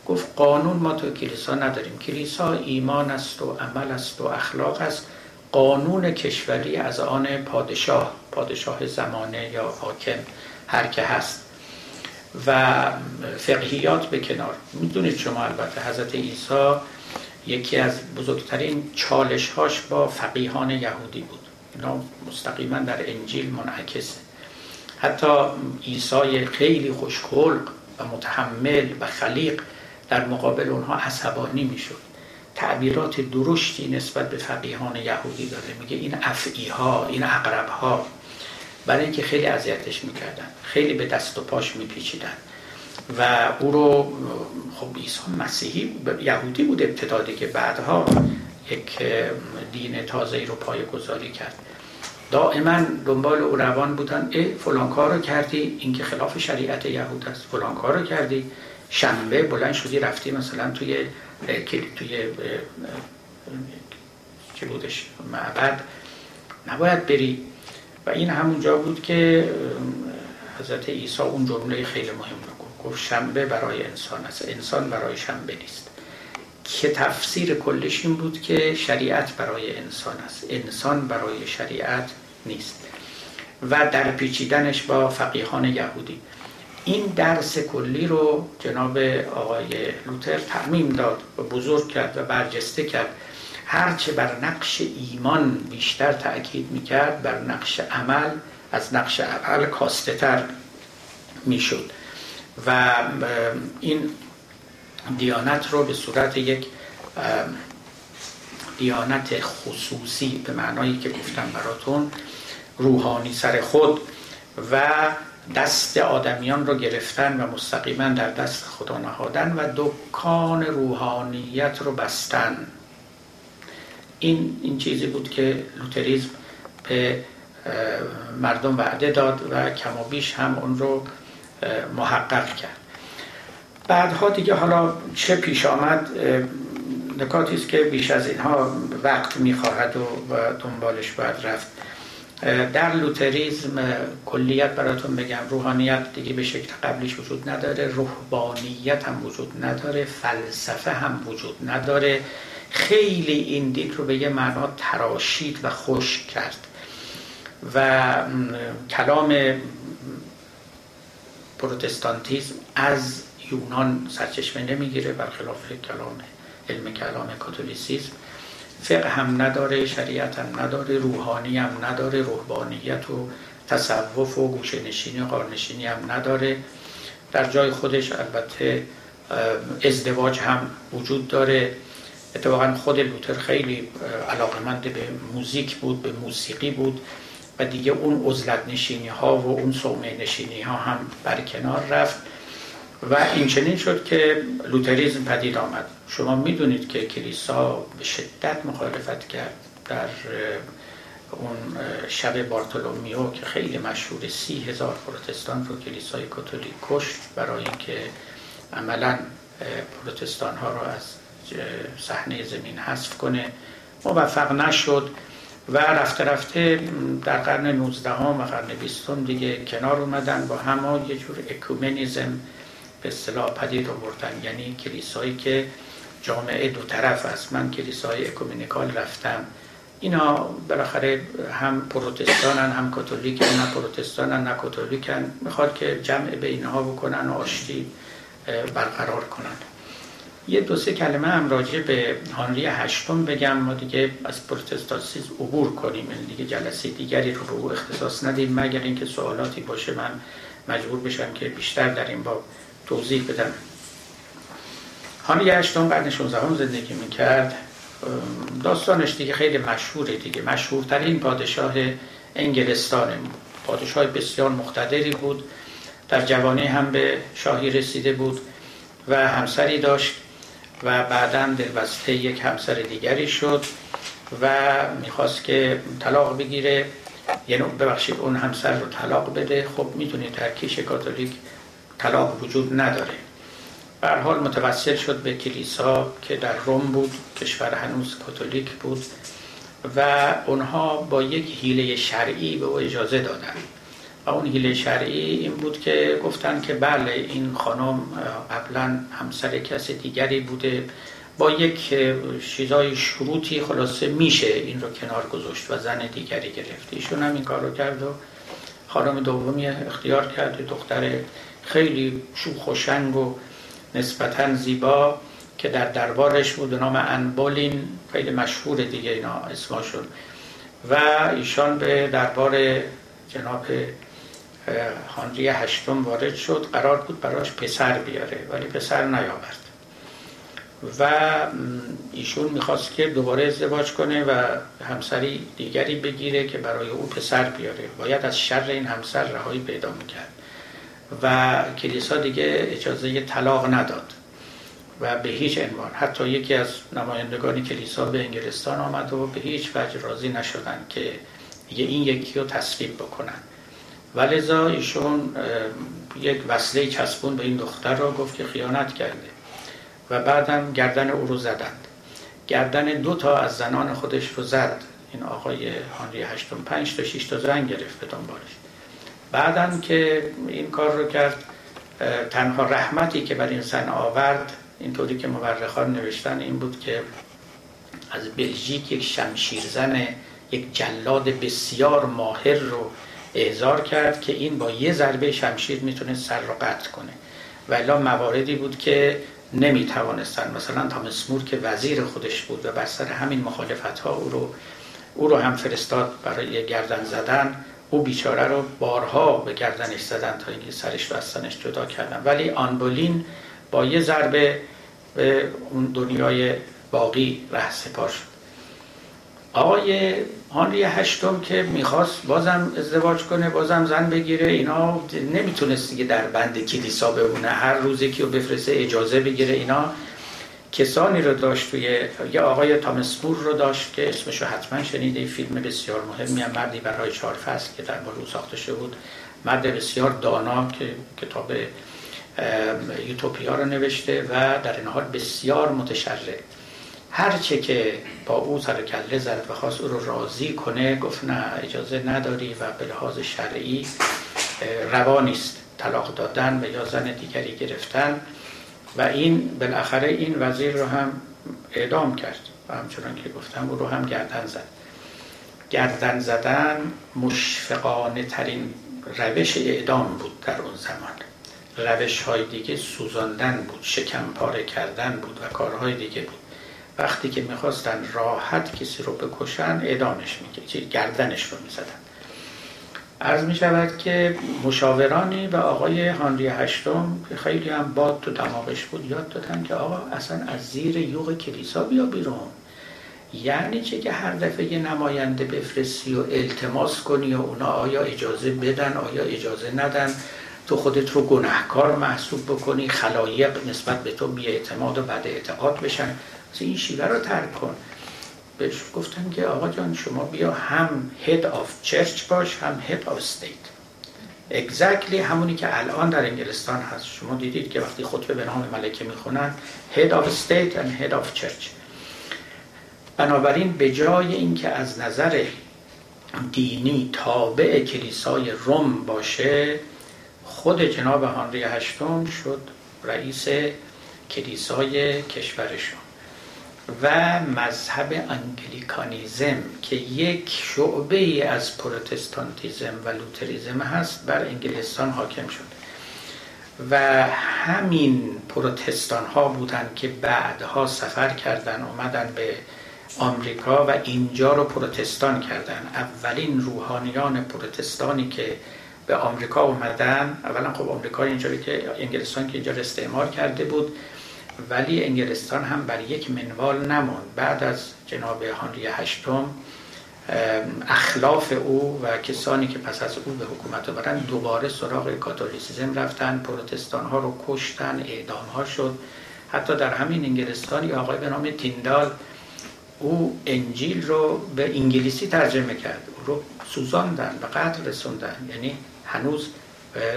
گفت قانون ما تو کلیسا نداریم، کلیسا ایمان است و عمل است و اخلاق است. قانون کشوری از آن پادشاه، پادشاه زمانه یا حاکم هر که هست، و فقهیات به کنار. میدونید شما البته حضرت عیسی یکی از بزرگترین چالش‌هاش با فقیهان یهودی بود، اینا مستقیما در انجیل منعکسه. حتی عیسی خیلی خوشخلق و متحمل و خلیق در مقابل اونها عصبانی میشد، تعبیرات درشتی نسبت به فقیهان یهودی داره، میگه این افعیها، این عقربها، برای اینکه خیلی اذیتش میکردن، خیلی به دست و پاش میپیچیدن و او رو خب عیسی مسیحی یهودی بود ابتدایی که بعدها یک دین تازه‌ای رو پایه‌گذاری کرد. دائما دنبال او روان بودن، ای فلان کارو کردی، این که خلاف شریعت یهود است، فلان کارو کردی، شنبه بلند شدی رفتی مثلا توی توی چه بودش معبد نباید بری. و این همونجا بود که حضرت عیسی اون جمله خیلی مهم رو گفت، شنبه برای انسان است، انسان برای شنبه نیست، که تفسیر کلش این بود که شریعت برای انسان است، انسان برای شریعت نیست، و در پیچیدنش با فقیهان یهودی. این درس کلی رو جناب آقای لوتر ترمیم داد و بزرگ کرد و برجسته کرد. هرچه بر نقش ایمان بیشتر تأکید میکرد، بر نقش عمل از نقش عمل کاسته تر میشد و این دیانت رو به صورت یک دیانت خصوصی به معنایی که گفتم براتون، روحانی سر خود و دست آدمیان رو گرفتن و مستقیما در دست خدا نهادن و دکان روحانیت رو بستن. این این چیزی بود که لوتریزم به مردم وعده داد و کم و بیش هم اون رو محقق کرد. بعدها دیگه حالا چه پیش آمد نکاتی است که بیش از اینها وقت می‌خواهد و دنبالش باید رفت. در لوتریزم کلیت براتون بگم، روحانیت دیگه به شکل قبلیش وجود نداره، روحانیت هم وجود نداره، فلسفه هم وجود نداره. خیلی این دین رو به یه معنا تراشید و خشک کرد و کلام پروتستانتیزم از یونان سرچشمه نمیگیره، برخلاف کلام علم کلام کاتولیسیزم. فقه هم نداره، شریعت هم نداره، روحانی هم نداره، روحانیت و تصوف و گوشه نشینی و قارنشینی هم نداره. در جای خودش البته ازدواج هم وجود داره. اتفاقا خود لوتر خیلی علاقمند به موزیک بود، به موسیقی بود و دیگه اون عزلت نشینی ها و اون صومعه نشینی ها هم برکنار رفت و این چنین شد که لوتریزم پدید آمد. شما میدونید که کلیسا به شدت مخالفت کرد در اون شب بارتولومیو که خیلی مشهور، سی هزار پروتستان رو کلیسای کاتولیک کشت برای اینکه عملا پروتستان ها رو از صحنه زمین حذف کنه. موفق نشد و رفته رفته در قرن نوزدهم و قرن بیستم دیگه کنار اومدن با هم، یه جور اکومنیزم به اصطلاح پدید آوردن، یعنی کلیسایی که جامعه دو طرف است. من کلیسای اکومنیکال رفتم، اینا بالاخره هم پروتستانن هم کاتولیکن، نه پروتستانن نه کاتولیکن، میخواد که جمع به اینها بکنن و آشتی برقرار کنن. یه دو سه کلمه هم راجع به هنری هشتم بگم. ما دیگه از پروتستانتیسم عبور کنیم، یعنی دیگه جلسه دیگری رو به او اختصاص ندیم، مگر اینکه سوالاتی باشه من مجبور بشم که بیشتر در این باب توضیح بدم. هنری هشتم قرن شانزدهم زندگی میکرد. داستانش دیگه خیلی مشهوره دیگه، مشهورترین پادشاه انگلستان، پادشاه بسیار مقتدری بود، در جوانی هم به شاهی رسیده بود و همسری داشت و بعداً دلبسته یک همسر دیگری شد و میخواست که طلاق بگیره، یعنی ببخشید اون همسر رو طلاق بده. خب میدونید در کیش کاتولیک طلاق وجود نداره. به هر حال متوسل شد به کلیسا که در روم بود، کشور هنوز کاتولیک بود، و اونها با یک حیله شرعی به او اجازه دادن و اون حیله شرعی این بود که گفتن که بله این خانم قبلا همسر کس دیگری بوده، با یک چیزای شروطی خلاصه میشه این رو کنار گذاشت و زن دیگری گرفت. ایشون هم این کار رو کرد و خانم دومی اختیار کرد، دختر خیلی شوخ و شنگ و نسبتاً زیبا که در دربارش بود به نام انبالین، خیلی مشهور دیگه اینا اسماشون. و ایشان به دربار جناب هنری هشتم وارد شد، قرار بود براش پسر بیاره ولی پسر نیاورد و ایشون میخواست که دوباره ازدواج کنه و همسری دیگری بگیره که برای او پسر بیاره، باید از شر این همسر رهایی پیدا میکرد و کلیسا دیگه اجازه طلاق نداد و به هیچ عنوان. حتی یکی از نمایندگان کلیسا به انگلستان آمد و به هیچ وجه راضی نشدن که این یکی رو تصویب بکنن، ولذا ایشون یک وسیله چسبون به این دختر را، گفت که خیانت کرده و بعدم گردن او رو زدند. گردن دو تا از زنان خودش رو زد، این آقای هنری هشتم پنج تا شش تا زن گرفت به دنبالش. بعدم که این کار رو کرد، تنها رحمتی که بر این زن آورد، اینطوری که مورخان نوشتن، این بود که از بلژیک یک شمشیرزن، یک جلاد بسیار ماهر رو احضار کرد که این با یه ضربه شمشیر میتونه سر رو قطع کنه، ولا مواردی بود که نمیتوانستن. مثلا تامسمور که وزیر خودش بود و بر سر همین مخالفت ها او رو او رو هم فرستاد برای گردن زدن. او بیچاره رو بارها به گردنش زدن تا اینکه سرش رو از تنش جدا کردن، ولی آن بولین با یه ضربه به اون دنیای باقی رهسپار شد. آقای هنری هشتم که میخواست بازم ازدواج کنه، بازم زن بگیره، اینا نمیتونست دیگه در بند کلیسا بمونه، هر روزی که بفرسته اجازه بگیره. اینا کسانی رو داشت، توی یه آقای تامسمور رو داشت که اسمشو حتما شنیده، فیلم بسیار مهمی هم مردی برای چهار فصل که در مورد او ساخته شده بود، مرد بسیار دانا که کتاب یوتوپیا رو نوشته و در این حال بسیار متشرع. هرچه که با او سر کله زد و خواست او رو راضی کنه، گفت نه اجازه نداری و به لحاظ شرعی روا نیست طلاق دادن و یا زن دیگری گرفتن. و این بالاخره این وزیر رو هم اعدام کرد و همچنان که گفتم او رو هم گردن زد. گردن زدن مشفقانه ترین روش اعدام بود در اون زمان. روش های دیگه سوزاندن بود، شکم پاره کردن بود و کارهای دیگه بود. وقتی که میخواستن راحت کسی رو بکشن اعدامش میکردن، گردنش رو میزدن. عرض میشود که مشاورانی و آقای هنری هشتم که خیلی هم باد تو دماغش بود، یاد دادن که آقا اصلا از زیر یوغ کلیسا بیا بیرون. یعنی چه که هر دفعه یه نماینده بفرستی و التماس کنی و اونا آیا اجازه بدن آیا اجازه ندن، تو خودت رو گناهکار محسوب بکنی، خلایق نسبت به تو بی‌اعتماد و بد اعتقاد بشن، این شیوه رو ترک کن. بهش گفتن که آقا جان شما بیا هم هد آف چرچ باش هم هد آف ستیت، اگزکلی همونی که الان در انگلستان هست. شما دیدید که وقتی خطبه به نام ملکه میخونن هد آف ستیت و هد آف چرچ. بنابراین به جای اینکه از نظر دینی تابع کلیسای روم باشه، خود جناب هنری هشتم شد رئیس کلیسای کشورشون و مذهب انگلیکانیزم که یک شعبه ای از پروتستانتیزم و لوتریزم هست بر انگلستان حاکم شد و همین پروتستان ها بودند که بعدها سفر کردند، اومدن به آمریکا و اینجا رو پروتستان کردند. اولین روحانیان پروتستانی که به آمریکا اومدن، اولا خب آمریکا اینجوری که انگلستان که اینجا رو استعمار کرده بود، ولی انگلستان هم بر یک منوال نموند. بعد از جناب هنری هشتم اخلاف او و کسانی که پس از او به حکومت آمدن دوباره سراغ کاتولیسیزم رفتن، پروتستان ها رو کشتن، اعدام ها شد. حتی در همین انگلستان آقای به نام تیندال، او انجیل رو به انگلیسی ترجمه کرد، او رو سوزاندن، به قتل رسوندن. یعنی هنوز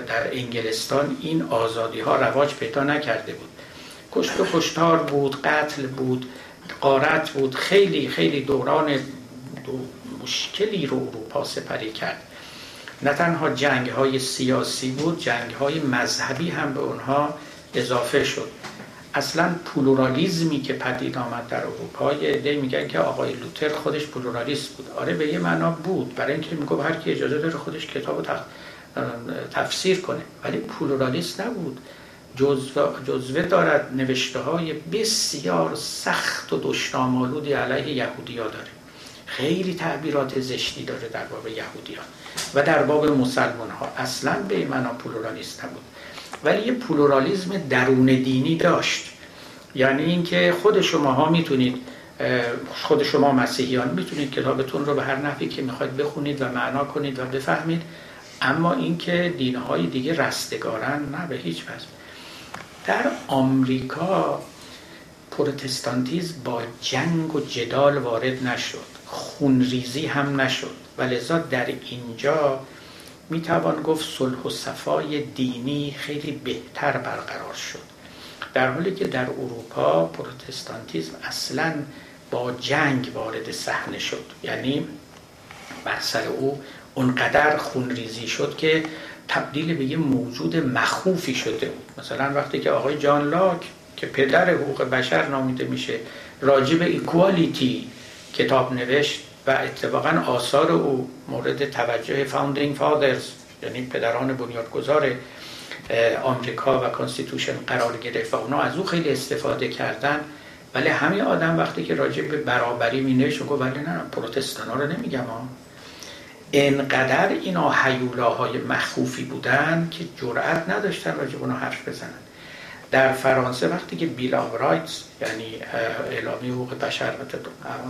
در انگلستان این آزادی ها رواج پیدا نکرده بود. کشت و کشتار بود، قتل بود، غارت بود، خیلی خیلی دوران مشکلی رو اروپا سپری کرد. نه تنها جنگ های سیاسی بود، جنگ های مذهبی هم به اونها اضافه شد. اصلا پلورالیزمی که پدید آمد در اروپا، یه عده میگن که آقای لوتر خودش پلورالیست بود. آره به یه معنا بود، برای اینکه میگفت هر کی اجازه داره خودش کتابو تخ... تفسیر کنه، ولی پلورالیست نبود. جزوه دارد، نوشته های بسیار سخت و دشنام‌آلودی علیه یهودی‌ها داره، خیلی تعبیرات زشتی داره در باب یهودیان و در باب مسلمان ها. اصلا به این معنا پلورالیست نبود، ولی یه پلورالیزم درون دینی داشت. یعنی اینکه خود شماها میتونید، خود شما مسیحیان میتونید کتابتون رو به هر نحوی که میخواید بخونید و معنا کنید و بفهمید، اما اینکه دینهای دیگه رستگارن، نه به هیچ وجه. در آمریکا پروتستانتیزم با جنگ و جدال وارد نشد، خونریزی هم نشد، و لذا در اینجا میتوان گفت صلح و صفای دینی خیلی بهتر برقرار شد، در حالی که در اروپا پروتستانتیزم اصلا با جنگ وارد صحنه شد. یعنی بر سر او اونقدر خونریزی شد که تبدیل به یه موجود مخوفی شده بود. مثلا وقتی که آقای جان لاک که پدر حقوق بشر نامیده میشه راجب ایکوالیتی کتاب نوشت و اتفاقا آثار او مورد توجه فاوندینگ فادرز، یعنی پدران بنیانگذار آمریکا و کانستیتوشن قرار گرفت و اونا از او خیلی استفاده کردن. ولی همین آدم وقتی که راجع به برابری می نوشت گفت ولی نه پروتستان ها رو نمیگم ها. انقدر اینا هیولاهای مخوفی بودن که جرئت نداشتن راجع به اونا حرف بزنن. در فرانسه وقتی که بیل آف رایتس، یعنی اعلامیه حقوق بشر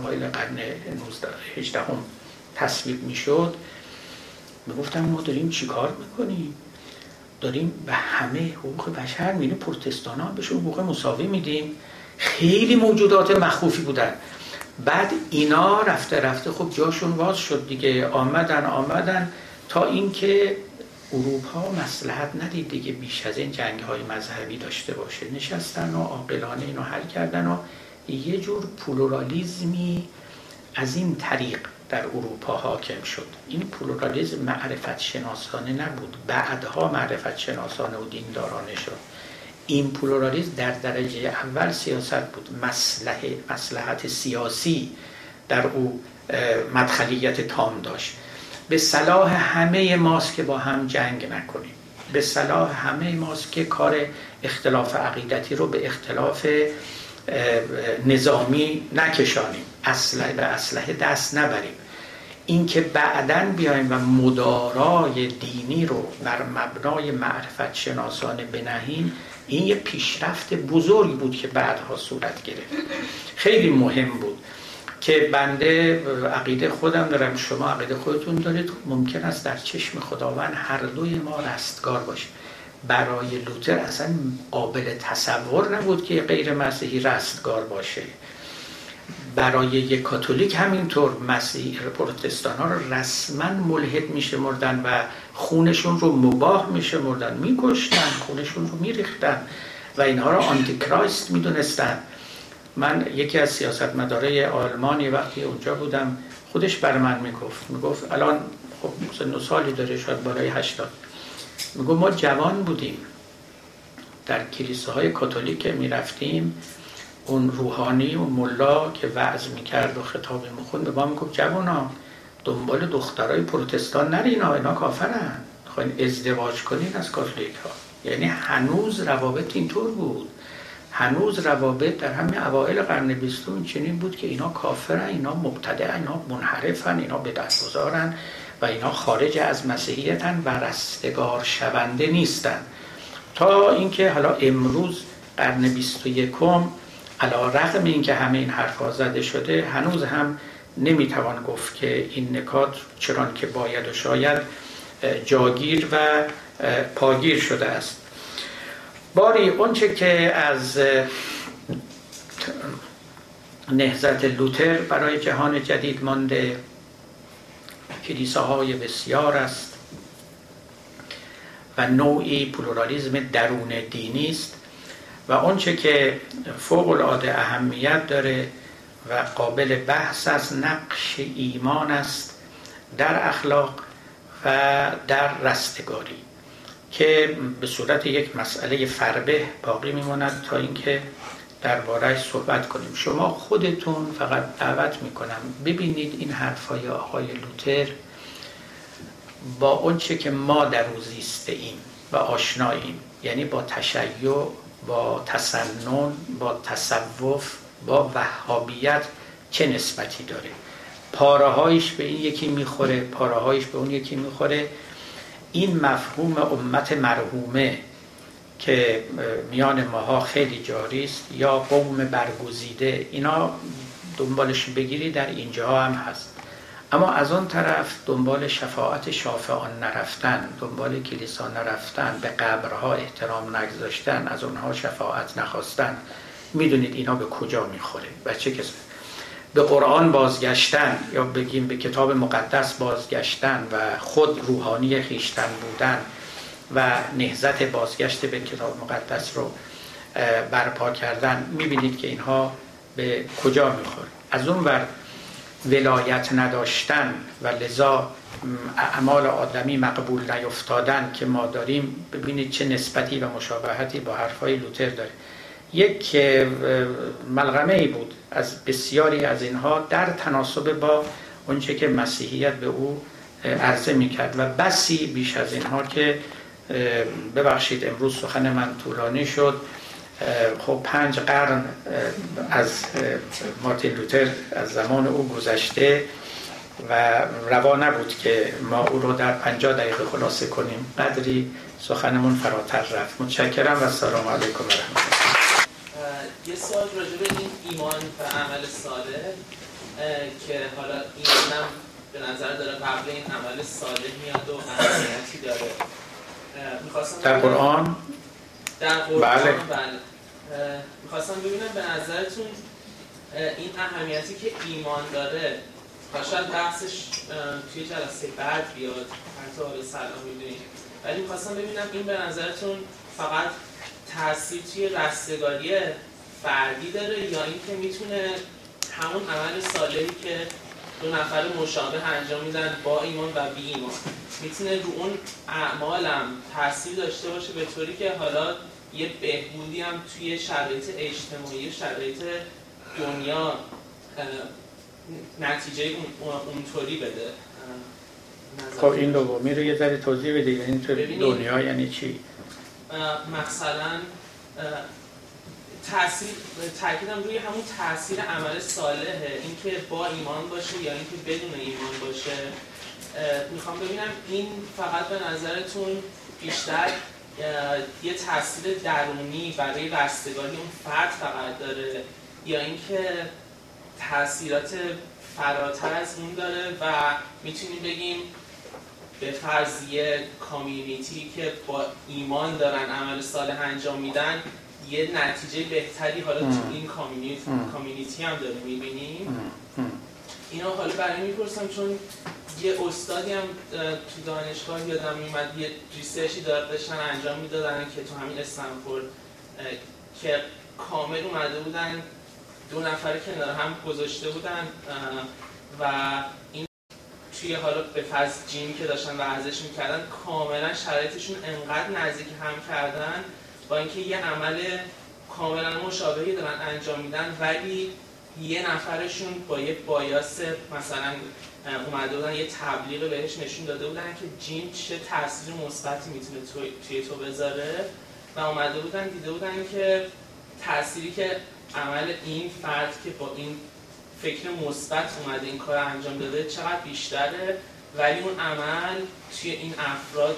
اوایل قرن هجدهم تصویب میشد، میگفتن ما داریم چیکار میکنیم؟ داریم به همه حقوق بشر میدیم، پروتستانا بهشون حقوق مساوی میدیم. خیلی موجودات مخوفی بودن. بعد اینا رفته رفته خب جاشون باز شد دیگه، آمدن آمدن تا اینکه اروپا مصلحت ندید دیگه بیش از این جنگ‌های مذهبی داشته باشه، نشستن و عاقلانه اینو حل کردن و یه جور پلورالیزمی از این طریق در اروپا حاکم شد. این پلورالیزم معرفت شناسانه نبود، بعدها معرفت شناسانه و دیندارانه شد. این پلورالیزم در درجه اول سیاست بود، مصلحه مصلحت سیاسی در او مدخلیت تام داشت. به صلاح همه ماست که با هم جنگ نکنیم، به صلاح همه ماست که کار اختلاف عقیدتی رو به اختلاف نظامی نکشانیم، اسلحه به اسلحه دست نبریم. اینکه بعداً بیایم و مدارای دینی رو بر مبنای معرفت شناسانه بنهیم، این یه پیشرفت بزرگ بود که بعدها صورت گرفت. خیلی مهم بود که بنده عقیده خودم دارم، شما عقیده خودتون دارید، ممکن است در چشم خداوند هر دوی ما رستگار باشه. برای لوتر اصلا قابل تصور نبود که غیر مسیحی رستگار باشه، برای یک کاتولیک همینطور. مسیحی پروتستان ها رو رسما ملحد میشمردن و خونشون رو مباح میشمردن، میکشتن، خونشون رو میریختن و اینها رو آنتی کرایست میدونستن. من یکی از سیاستمدارای آلمانی وقتی اونجا بودم، خودش بر من میگفت، میگفت الان خب نه سالی داره، شاید بالای هشتاد، میگفت ما جوان بودیم در کلیساهای کاتولیک میرفتیم، اون روحانی و ملا که وعظ میکرد و خطاب میخوند به ما میگفت جوانا دنبال دخترای پروتستان نرین، اینا کافرن، میخواین ازدواج کنین از کاتولیک ها. یعنی هنوز روابط اینطور بود، هنوز روابط در همین اوائل قرن بیستم چنین بود که اینا کافرن، اینا مبتدعن، اینا منحرفن، اینا بدعتگزارن و اینا خارج از مسیحیتن و رستگار شونده نیستن، تا اینکه حالا امروز قرن بیست و یکم علی رغم اینکه همه این حرفا زده شده هنوز هم نمیتوان گفت که این نکات چنان که باید و شاید جاگیر و پاگیر شده است. باری اونچه که از نهضت لوتر برای جهان جدید مانده، کلیساهای بسیار است و نوعی پلورالیزم درون دینی است و اونچه که فوق العاده اهمیت داره و قابل بحث است نقش ایمان است در اخلاق و در رستگاری که به صورت یک مسئله فربه باقی میماند تا اینکه درباره‌اش صحبت کنیم. شما خودتون فقط دعوت میکنم ببینید این حرفای آقای لوتر با اونچه که ما در او زیسته ایم و آشناییم، یعنی با تشیع، با تسنن، با تصوف، با وهابیت چه نسبتی داره. پاره‌هایش به این یکی میخوره، پاره‌هایش به اون یکی میخوره. این مفهوم امت مرحومه که میان ماها خیلی جاری است، یا قوم برگزیده، اینا دنبالش بگیری در اینجا هم هست. اما از اون طرف دنبال شفاعت شافعان نرفتن، دنبال کلیسا نرفتن، به قبرها احترام نگذاشتن، از اونها شفاعت نخواستن، میدونید اینا به کجا میخوره، به چه کسی؟ به قرآن بازگشتن، یا بگیم به کتاب مقدس بازگشتن و خود روحانی خیشتن بودن و نهضت بازگشت به کتاب مقدس رو برپا کردن، میبینید که اینها به کجا میخوره. از اون ور ولایت نداشتن و لذا اعمال آدمی مقبول نیفتادن که ما داریم، ببینید چه نسبتی و مشابهتی با حرفای لوتر داره. یک ملغمه ای بود از بسیاری از اینها در تناسب با اونچه که مسیحیت به او عرضه میکرد و بسی بیش از اینها که ببخشید امروز سخن من طولانی شد. خب پنج قرن از مارتین لوتر از زمان او گذشته و روا نبود که ما او رو در پنجاه دقیقه خلاصه کنیم، قدری سخنمون فراتر رفت. متشکرم و سلام علیکم و رحمت الله. یه سوال راجع به این ایمان و عمل صالح که حالا ایمانم به نظر داره قبل این عمل صالح میاد و اهمیتی داره، میخواستم در قرآن در قرآن بله, بله. میخواستم ببینم به نظرتون این اهمیتی که ایمان داره و شاید بحثش توی جلسه بعد بیاد، حتی حالا سلام میدونید، ولی میخواستم ببینم این به نظرتون فقط تأثیر توی رستگاری فردی داره یا اینکه میتونه همون عمل صالحی که دو نفر مشابه انجام میدن با ایمان و بی ایمان میتونه رو اون اعمالم تأثیر داشته باشه به طوری که حالا یه بهبودی هم توی شرایط اجتماعی، شرایط دنیا نتیجه اون اونطوری بده. خب این دومی رو یه ذره توضیح بده، یعنی دنیا یعنی چی؟ مثلا تاثیر، تاکیدم روی همون تاثیر عمل صالحه، اینکه با ایمان باشه یا اینکه بدون ایمان باشه. میخوام ببینم این فقط به نظرتون بیشتر یه تاثیر درونی برای رستگاری اون فرد فقط داره یا اینکه تاثیرات فراتر از اون داره و میتونیم بگیم به فرضیه کامیونیتی که با ایمان دارن عمل صالح انجام میدن یه نتیجه بهتری حالا تو این کامیونیتی کامیونیتی هم داره میبینیم؟ اینو حالا برای میپرسم چون یه استادی هم تو دانشگاه یادم میومد یه ریسرچی داشتن انجام میدادن که تو همین استنفورد که کامل اومده بودن دو نفر کنار هم گذاشته بودن و این توی حالا به فرض جیم که داشتن ورزش میکردن کاملا شرایطشون انقدر نزدیک هم کردن با اینکه یه عمل کاملا مشابهی دارن انجام میدن ولی یه نفرشون با یه بایاس مثلا اومده بودن یه تبلیغ بهش نشون داده بودن که جین چه تاثیر مثبتی میتونه توی تو بذاره و اومده بودن دیده بودن که تأثیری که عمل این فرد که با این فکر مثبت اومده این کار انجام داده چقدر بیشتره، ولی اون عمل توی این افراد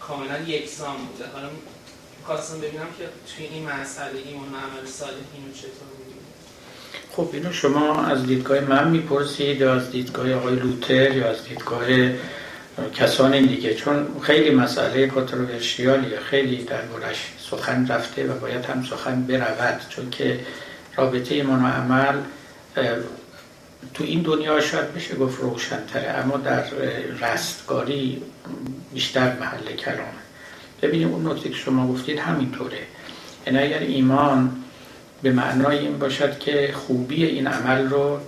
کاملا یکسان بوده. حالا می‌خواستم ببینم که توی این مسئله ایمان و عمل صالح اینو چطور می‌بینید؟ خب اینو شما از دیدگاه من می‌پرسید یا از دیدگاه آقای لوتر یا از دیدگاه کسانی دیگه؟ چون خیلی مسئله کنتروورشیالیه، خیلی دربارش سخن رفته و باید هم سخن برود، چون که رابطه ایمان و عمل تو این دنیا شاید بشه گفت روشن‌تره، اما در رستگاری بیشتر محل کلامه. ببینیم اون نکته که شما گفتید همینطوره، یعنی اگر ایمان به معنای این باشد که خوبی این عمل رو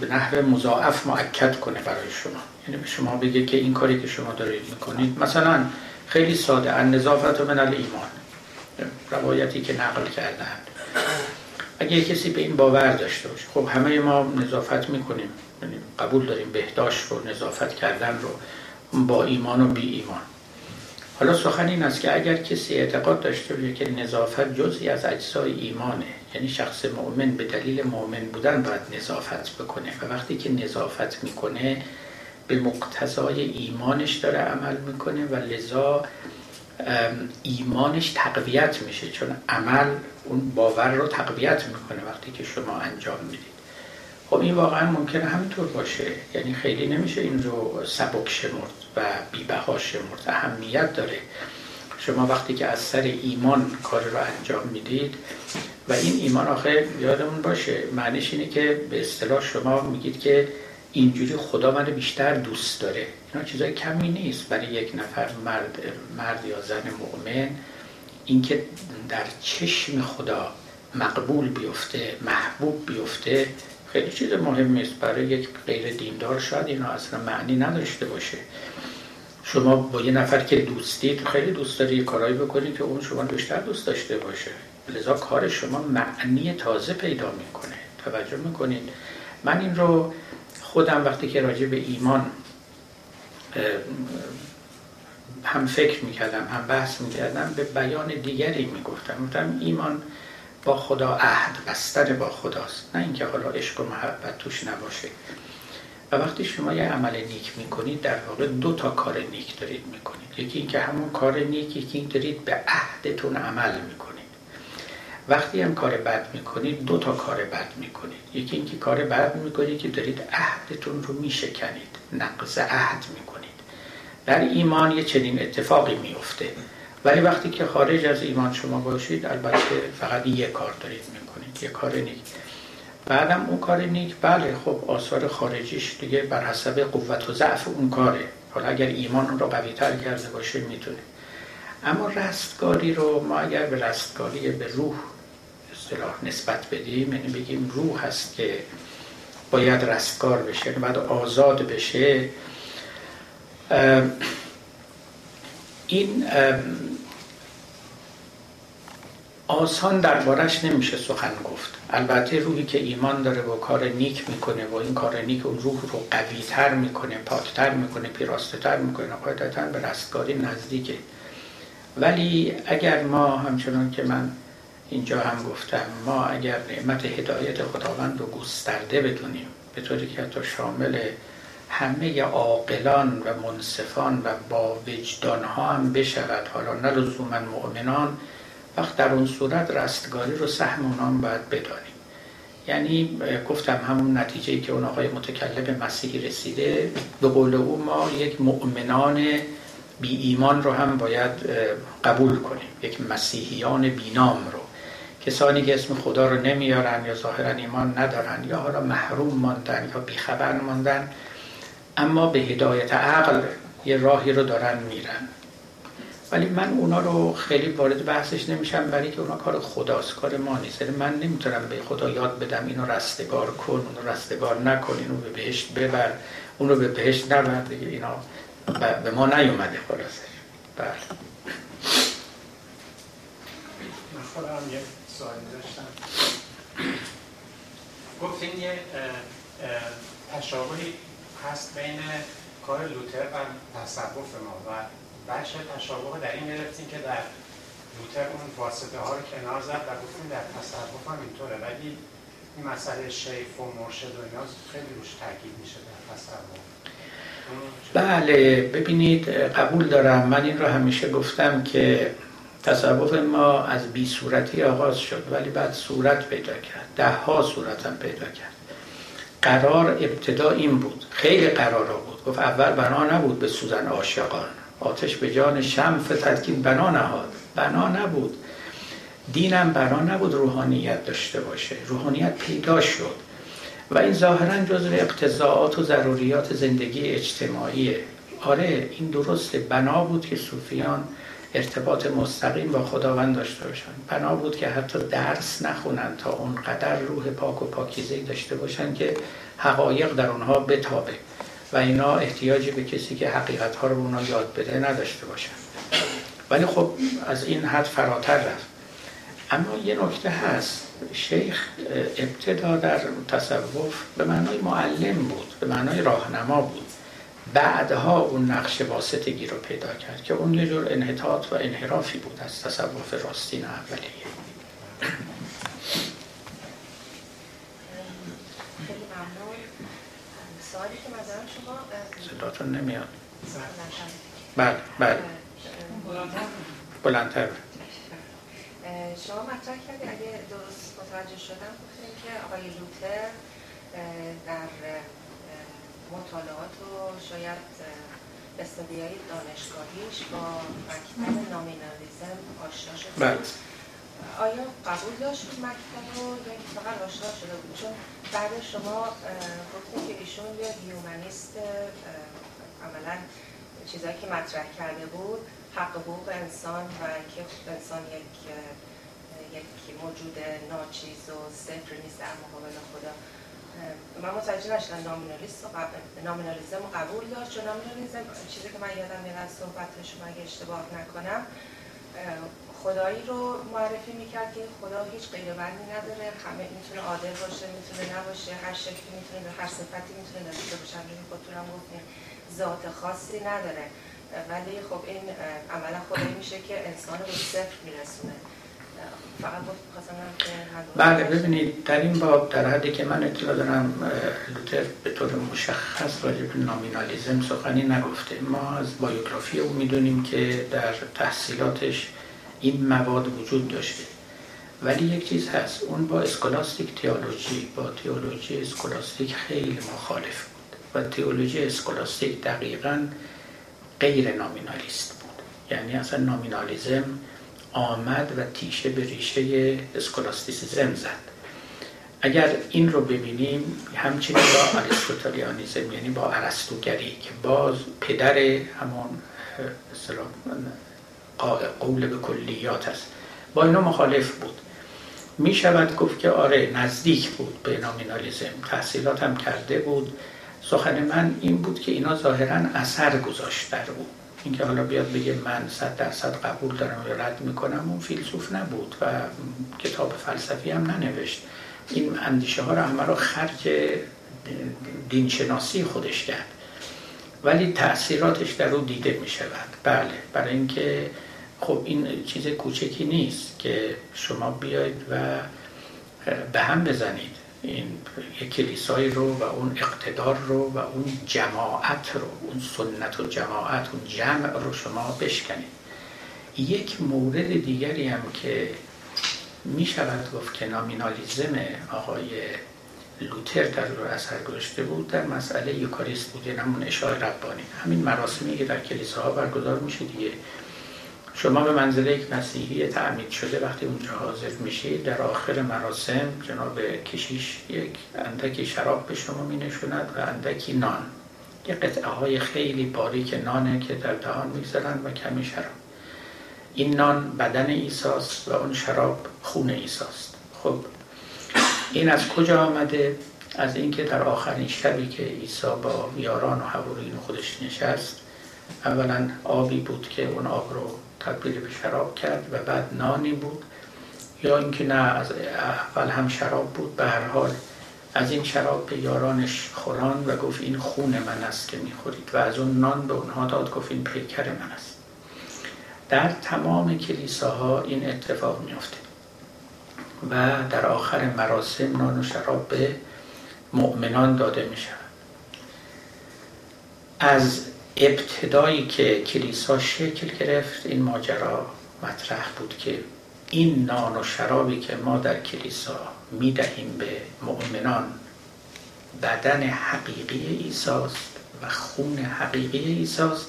به نحو مضاعف مؤکد کنه برای شما، یعنی به شما بگه که این کاری که شما دارید میکنید، مثلا خیلی ساده، النظافت من الایمان، روایتی که نقل کردن، اگه کسی به این باور داشته باشه خب همه ما نظافت میکنیم، یعنی قبول داریم بهداشت رو، نظافت کردن رو با ایمان و بی ایمان. حالا سخن این است که اگر کسی اعتقاد داشته باشه که نظافت جزئی از اجزای ایمانه، یعنی شخص مؤمن به دلیل مؤمن بودن باید نظافت بکنه و وقتی که نظافت میکنه به مقتضای ایمانش داره عمل میکنه و لذا ایمانش تقویت میشه، چون عمل اون باور رو تقویت میکنه وقتی که شما انجام میدید. خب این واقعا ممکنه همینطور باشه، یعنی خیلی نمیشه این رو سبک شمرد و بی‌بها شمرد، اهمیت داره. شما وقتی که از سر ایمان کار رو انجام میدید و این ایمان آخه یادمون باشه معنیش اینه که به اصطلاح شما میگید که اینجوری خدا منو بیشتر دوست داره، اینا چیزای کمی نیست برای یک نفر مرد, مرد یا زن مؤمن. اینکه در چشم خدا مقبول بیفته، محبوب بیفته، خیلی چیز مهمی است. برای یک غیر دیندار شاید اینا اصلا معنی نداشته باشه. شما با یه نفر که دوستید خیلی دوست داری کارایی بکنید که اون شما بیشتر دوست داشته باشه، لذا کار شما معنی تازه پیدا میکنه. توجه میکنید؟ من این رو خودم وقتی که راجع به ایمان هم فکر میکردم هم بحث میکردم به بیان دیگری میگفتم، میگفتم ایمان با خدا عهد بستن با خداست، نه اینکه حالا عشق و محبت توش نباشه. و وقتی شما یه عمل نیک میکنید در واقع دو تا کار نیک دارید میکنید، یکی اینکه همون کار نیک، یکی این دارید به عهدتون عمل میکنید. وقتی هم کار بد میکنید دو تا کار بد میکنید، یکی اینکه کار بد میکنید که دارید عهدتون رو میشکنید، نقض عهد میکنید. در ایمان یه چنین اتفاقی میفته، ولی وقتی که خارج از ایمان شما باشید البته فقط یه کار دارید میکنید، یه کار نیک. بعدم اون کار نیک بله خب آثار خارجیش دیگه بر حسب قوت و ضعف اون کاره، حالا اگر ایمان اون رو قوی‌تر کرده باشه میتونه. اما رستگاری رو ما اگر به رستگاری به روح اصطلاح نسبت بدیم، یعنی بگیم روح هست که باید رستگار بشه، باید آزاد بشه، این آسان دربارش نمیشه سخن گفت. البته روحی که ایمان داره و کار نیک میکنه و این کار نیک اون روح رو قوی‌تر میکنه، پاکتر میکنه، پیراسته‌تر میکنه، قاعدتاً به رستگاری نزدیکه. ولی اگر ما همچنان که من اینجا هم گفتم، ما اگر نعمت هدایت خداوند رو گسترده بدونیم به طوری که حتی شامل همه عاقلان و منصفان و با وجدان ها هم بشود، حالا نه لزوما مؤمنان، وقت در اون صورت رستگاری رو سهم اونا هم باید بدانیم. یعنی گفتم همون نتیجه‌ای که اون آقای متکلم مسیحی رسیده، به قول او ما یک مؤمنان بی ایمان رو هم باید قبول کنیم، یک مسیحیان بی نام رو، کسانی که اسم خدا رو نمیارن یا ظاهرا ایمان ندارن یا حالا محروم ماندن یا بیخبر ماندن، اما به هدایت عقل یه راهی رو دارن میرن. ولی من اونا رو خیلی وارد بحثش نمیشم، برای که اونا کار خداست، کار ما نیست. من نمیتونم به خدا یاد بدم اینو رستگار کن، اونو رستگار نکن، اینو به بهشت ببر، اونو به بهشت نبر، دیگه اینا به ما نیومده خلاصه. بله من خودم یه سوالی داشتم. گفتیم یه تشابهی هست بین کار لوتر و تصوف ما و بچه تشابه در این گرفتیم که در لوتر اون واسطه ها رو کنار زد و گفتیم در تصوف هم اینطوره، ولی این مسئله شیخ و مرشد و اینا خیلی روش تاکید میشه در تصوف. بله ببینید، قبول دارم، من این رو همیشه گفتم که تصوف ما از بی صورتی آغاز شد ولی بعد صورت پیدا کرد، ده ها صورت هم پیدا کرد. قرار ابتدا این بود، خیلی قرارا بود، گفت اول بنا نبود به سوزن عاشقان، آتش به جان شمع فتدکین بنا نهاد، بنا نبود، دینم بنا نبود روحانیت داشته باشه، روحانیت پیدا شد و این ظاهرا جزء اقتضاعات و ضروریات زندگی اجتماعیه. آره این درسته، بنا بود که صوفیان ارتباط مستقیم با خداوند داشته باشن، بنا بود که حتی درس نخونن تا اونقدر روح پاک و پاکیزه‌ای داشته باشن که حقایق در اونها بتابه و اینا احتیاجی به کسی که حقیقتها رو اونها یاد بده نداشته باشن. ولی خب از این حد فراتر رفت. اما یه نکته هست، شیخ ابتدا در تصوف به معنای معلم بود، به معنای راهنما بود، بعدها اون نقش واسطگی رو پیدا کرد که اون یه جور انحطاط و انحرافی بود از تصوف راستین اولیه. خیلی ممنون. سوالی که من دارم، شما صداتون نمیاد. بله بله بلندتر. شما مطرح کردید، اگه درست متوجه شدم، گفتید که آقای لوتر در مطالعات و شاید استادیای دانشگاهیش با مکتب نامینالیزم آشنا شد. بله. آیا قبول داشت مکتب رو یا فقط آشنا شده بود؟ چون بعد شما گفتید که ایشون یه هیومنیست، عملاً چیزایی که مطرح کرده بود حق و حقوق انسان و که انسان یک یک موجود ناچیز و صفر نیست در مقابل خدا. من متوجه نشدم نامینالیزم رو قبول داشت، چون نامینالیزم چیزی که من یادم میاد از صحبتش، من اگه اشتباه نکنم خدایی رو معرفی میکرد که خدا هیچ قیدبندی نداره، همه میتونه عادل باشه، میتونه نباشه، هر شکلی میتونه، هر صفتی میتونه داشته باشه، همین خودتونم گفتین ذات خاصی نداره. ولی خب این عملا خدایی میشه که انسان رو صفر میرسونه. فقط خواستم بله ببینید، در این باب در حدی که من اطلاع دارم لوتر به طور مشخص راجع به نامینالیزم سخنی نگفته. ما از بایوگرافی او میدونیم که در تحصیلاتش این مواد وجود داشته. ولی یک چیز هست، اون با اسکولاستیک تئولوژی، با تئولوژی اسکولاستیک خیلی مخالف بود و تئولوژی اسکولاستیک دقیقاً غیر نامینالیست بود. یعنی اصلا نامینالیزم آمد و تیشه به ریشه اسکولاستیسیزم زد. اگر این رو ببینیم همچنین با آریستوتلیانیزم، یعنی با ارسطوگری که باز پدر همون قول به کلیات است، با اینا مخالف بود. می شود گفت که آره نزدیک بود به نامینالیزم، تحصیلات هم کرده بود. سخن من این بود که اینا ظاهراً اثر گذاشت در او. اینکه حالا بیاد بگه من صد درصد قبول دارم یا رد میکنم، اون فیلسوف نبود و کتاب فلسفی هم ننوشت. این اندیشه ها رو همه رو خرج دینشناسی خودش کرد، ولی تأثیراتش در او دیده میشود. بله، برای اینکه خب این چیز کوچکی نیست که شما بیاید و به هم بزنید این کلیسای رو و اون اقتدار رو و اون جماعت رو، اون سنت و جماعت، اون جمع رو شما بشکنید. یک مورد دیگری هم که می شود گفت که نامینالیزم آقای لوتر در رو اثر گذاشته بود، در مسئله یوکاریست بود، یعنی همون عشای ربانی، همین مراسمی که در کلیساها برگزار میشه دیگه. شما به منزله یک مسیحی تعمید شده وقتی اونجا حاضر میشید، در آخر مراسم جناب کشیش یک اندکی شراب به شما مینشوند و اندکی نان، یه قطعه های خیلی باریک نانه که در دهان میگذارن و کمی شراب. این نان بدن عیساست و اون شراب خون عیساست. خب این از کجا آمده؟ از اینکه در آخرین شبی که عیسی با یاران و حوارین خودش نشست، اولا آبی بود که اون آب رو تبدیل به شراب کرد و بعد نانی بود، یا اینکه نه از اول هم شراب بود. به هر حال از این شراب به یارانش خوراند و گفت این خون من است که میخورید، و از اون نان به اونها داد، گفت این پیکر من است. در تمام کلیساها این اتفاق میفته و در آخر مراسم نان و شراب به مؤمنان داده می شود. از ابتدایی که کلیسا شکل گرفت این ماجرا مطرح بود که این نان و شرابی که ما در کلیسا می دهیم به مؤمنان بدن حقیقی عیسی است و خون حقیقی عیسی است،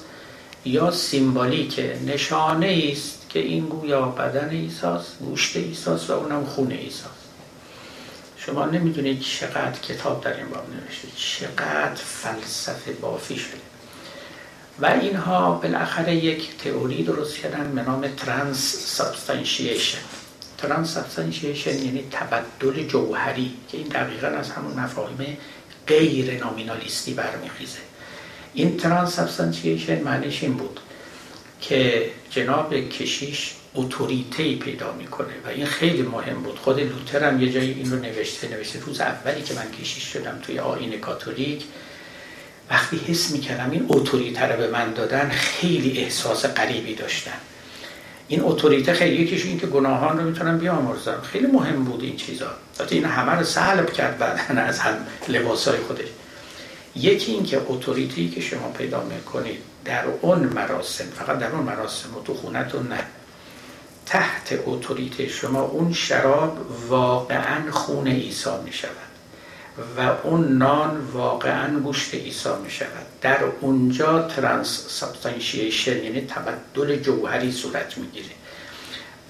یا سیمبولیک نشانه ای است که این گویا بدن عیسی است، گوشت عیسی است و اونم خون عیسی است. شما نمیدونید چقدر کتاب در این باب نوشته، چقدر فلسفه بافی شده. و اینها بالاخره یک تئوری درست کردن به نام ترانس سابستانشیشن. ترانس سابستانشیشن یعنی تبدل جوهری، که این دقیقاً از همون مفاهیم غیر نامینالیستی برمیخیزه. این ترانس سابستانشیشن معنیش این بود که جناب کشیش اتوریته‌ای پیدا میکنه و این خیلی مهم بود. خود لوتر هم یه جایی این رو نوشته نوشته روز اولی که من کشیش شدم توی آیین کاتولیک، وقتی حس میکردم این اتوریته رو به من دادن خیلی احساس غریبی داشتم. این اتوریته خیلی یکیش این که گناهان رو میتونم بیامرزم، خیلی مهم بود این چیزا. البته این همه رو سلب کرد بعدن از هم لباسای خودش. یکی این که اتوریتی که شما پیدا میکنید در اون مراسم، فقط در اون مراسم و تو خونتون نه، تحت اتوریته شما اون شراب واقعا خون عیسی میشود و اون نان واقعا گوشت عیسی میشود. در اونجا ترانس سابستانشیشن یعنی تبدل جوهری صورت میگیره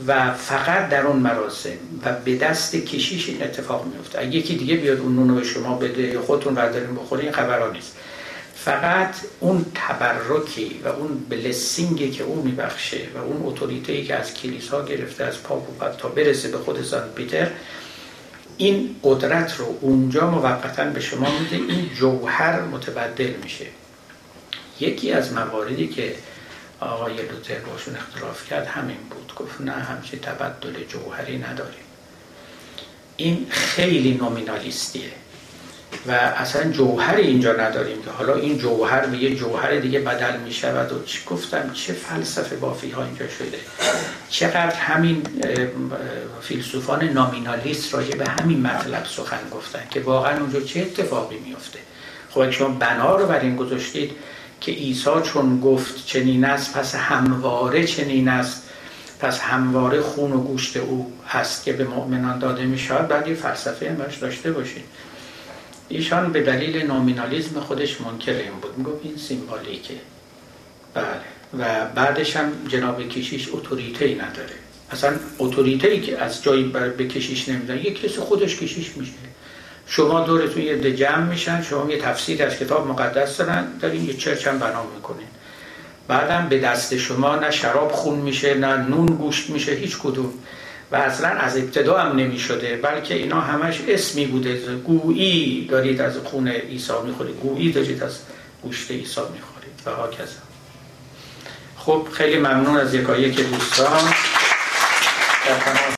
و فقط در اون مراسم و به دست کشیش این اتفاق میفته. اگه یکی دیگه بیاد اون نونو به شما بده یا خودتون بردارین بخورین، این خبرا نیست. فقط اون تبرکی و اون بلسینگی که اون میبخشه و اون اتوریته‌ای که از کلیسا گرفته، از پاپ و تا برسه به خود سنت پیتر، این قدرت رو اونجا موقتاً به شما میده، این جوهر متبدل میشه. یکی از مواردی که آقای لوتر باشون اختلاف کرد همین بود، گفت نه همچین تبدل جوهری نداریم، این خیلی نومینالیستیه و اصلا جوهر اینجا نداریم که حالا این جوهر به یه جوهر دیگه بدل می شود. و چی گفتم چه فلسفه بافی ها اینجا شده، چقدر همین فیلسوفان نامینالیست راجع به همین مطلب سخن گفتن که واقعا اونجا چه اتفاقی میفته. خب اگه شما بنا رو بر این گذاشتید که عیسی چون گفت چنین است پس همواره چنین است، پس همواره خون و گوشت او هست که به مؤمنان داده می شود، بعد یه فلسفه همش داشته باشید. ایشان به دلیل نامینالیزم خودش منکر این بود، میگفت این سیمبولیکه. بله. و بعدش هم جناب کشیش اتوریته‌ای نداره، اصلا اتوریته‌ای که از جایی به کشیش نمیدن، یک کسی خودش کشیش میشه. شما دورتون یه عده جمع میشن، شما یه تفسیر از کتاب مقدس دارن، دارین یه چرچ هم بنا میکنین، بعدم به دست شما نه شراب خون میشه نه نون گوشت میشه، هیچ کدوم. و اصلا از ابتدا هم نمی شده، بلکه اینا همش اسمی بوده، گویی دارید از خون عیسی میخورید، گویی دارید از گوشت عیسی میخورید و ها کذا. خب خیلی ممنون از یکایک دوستان.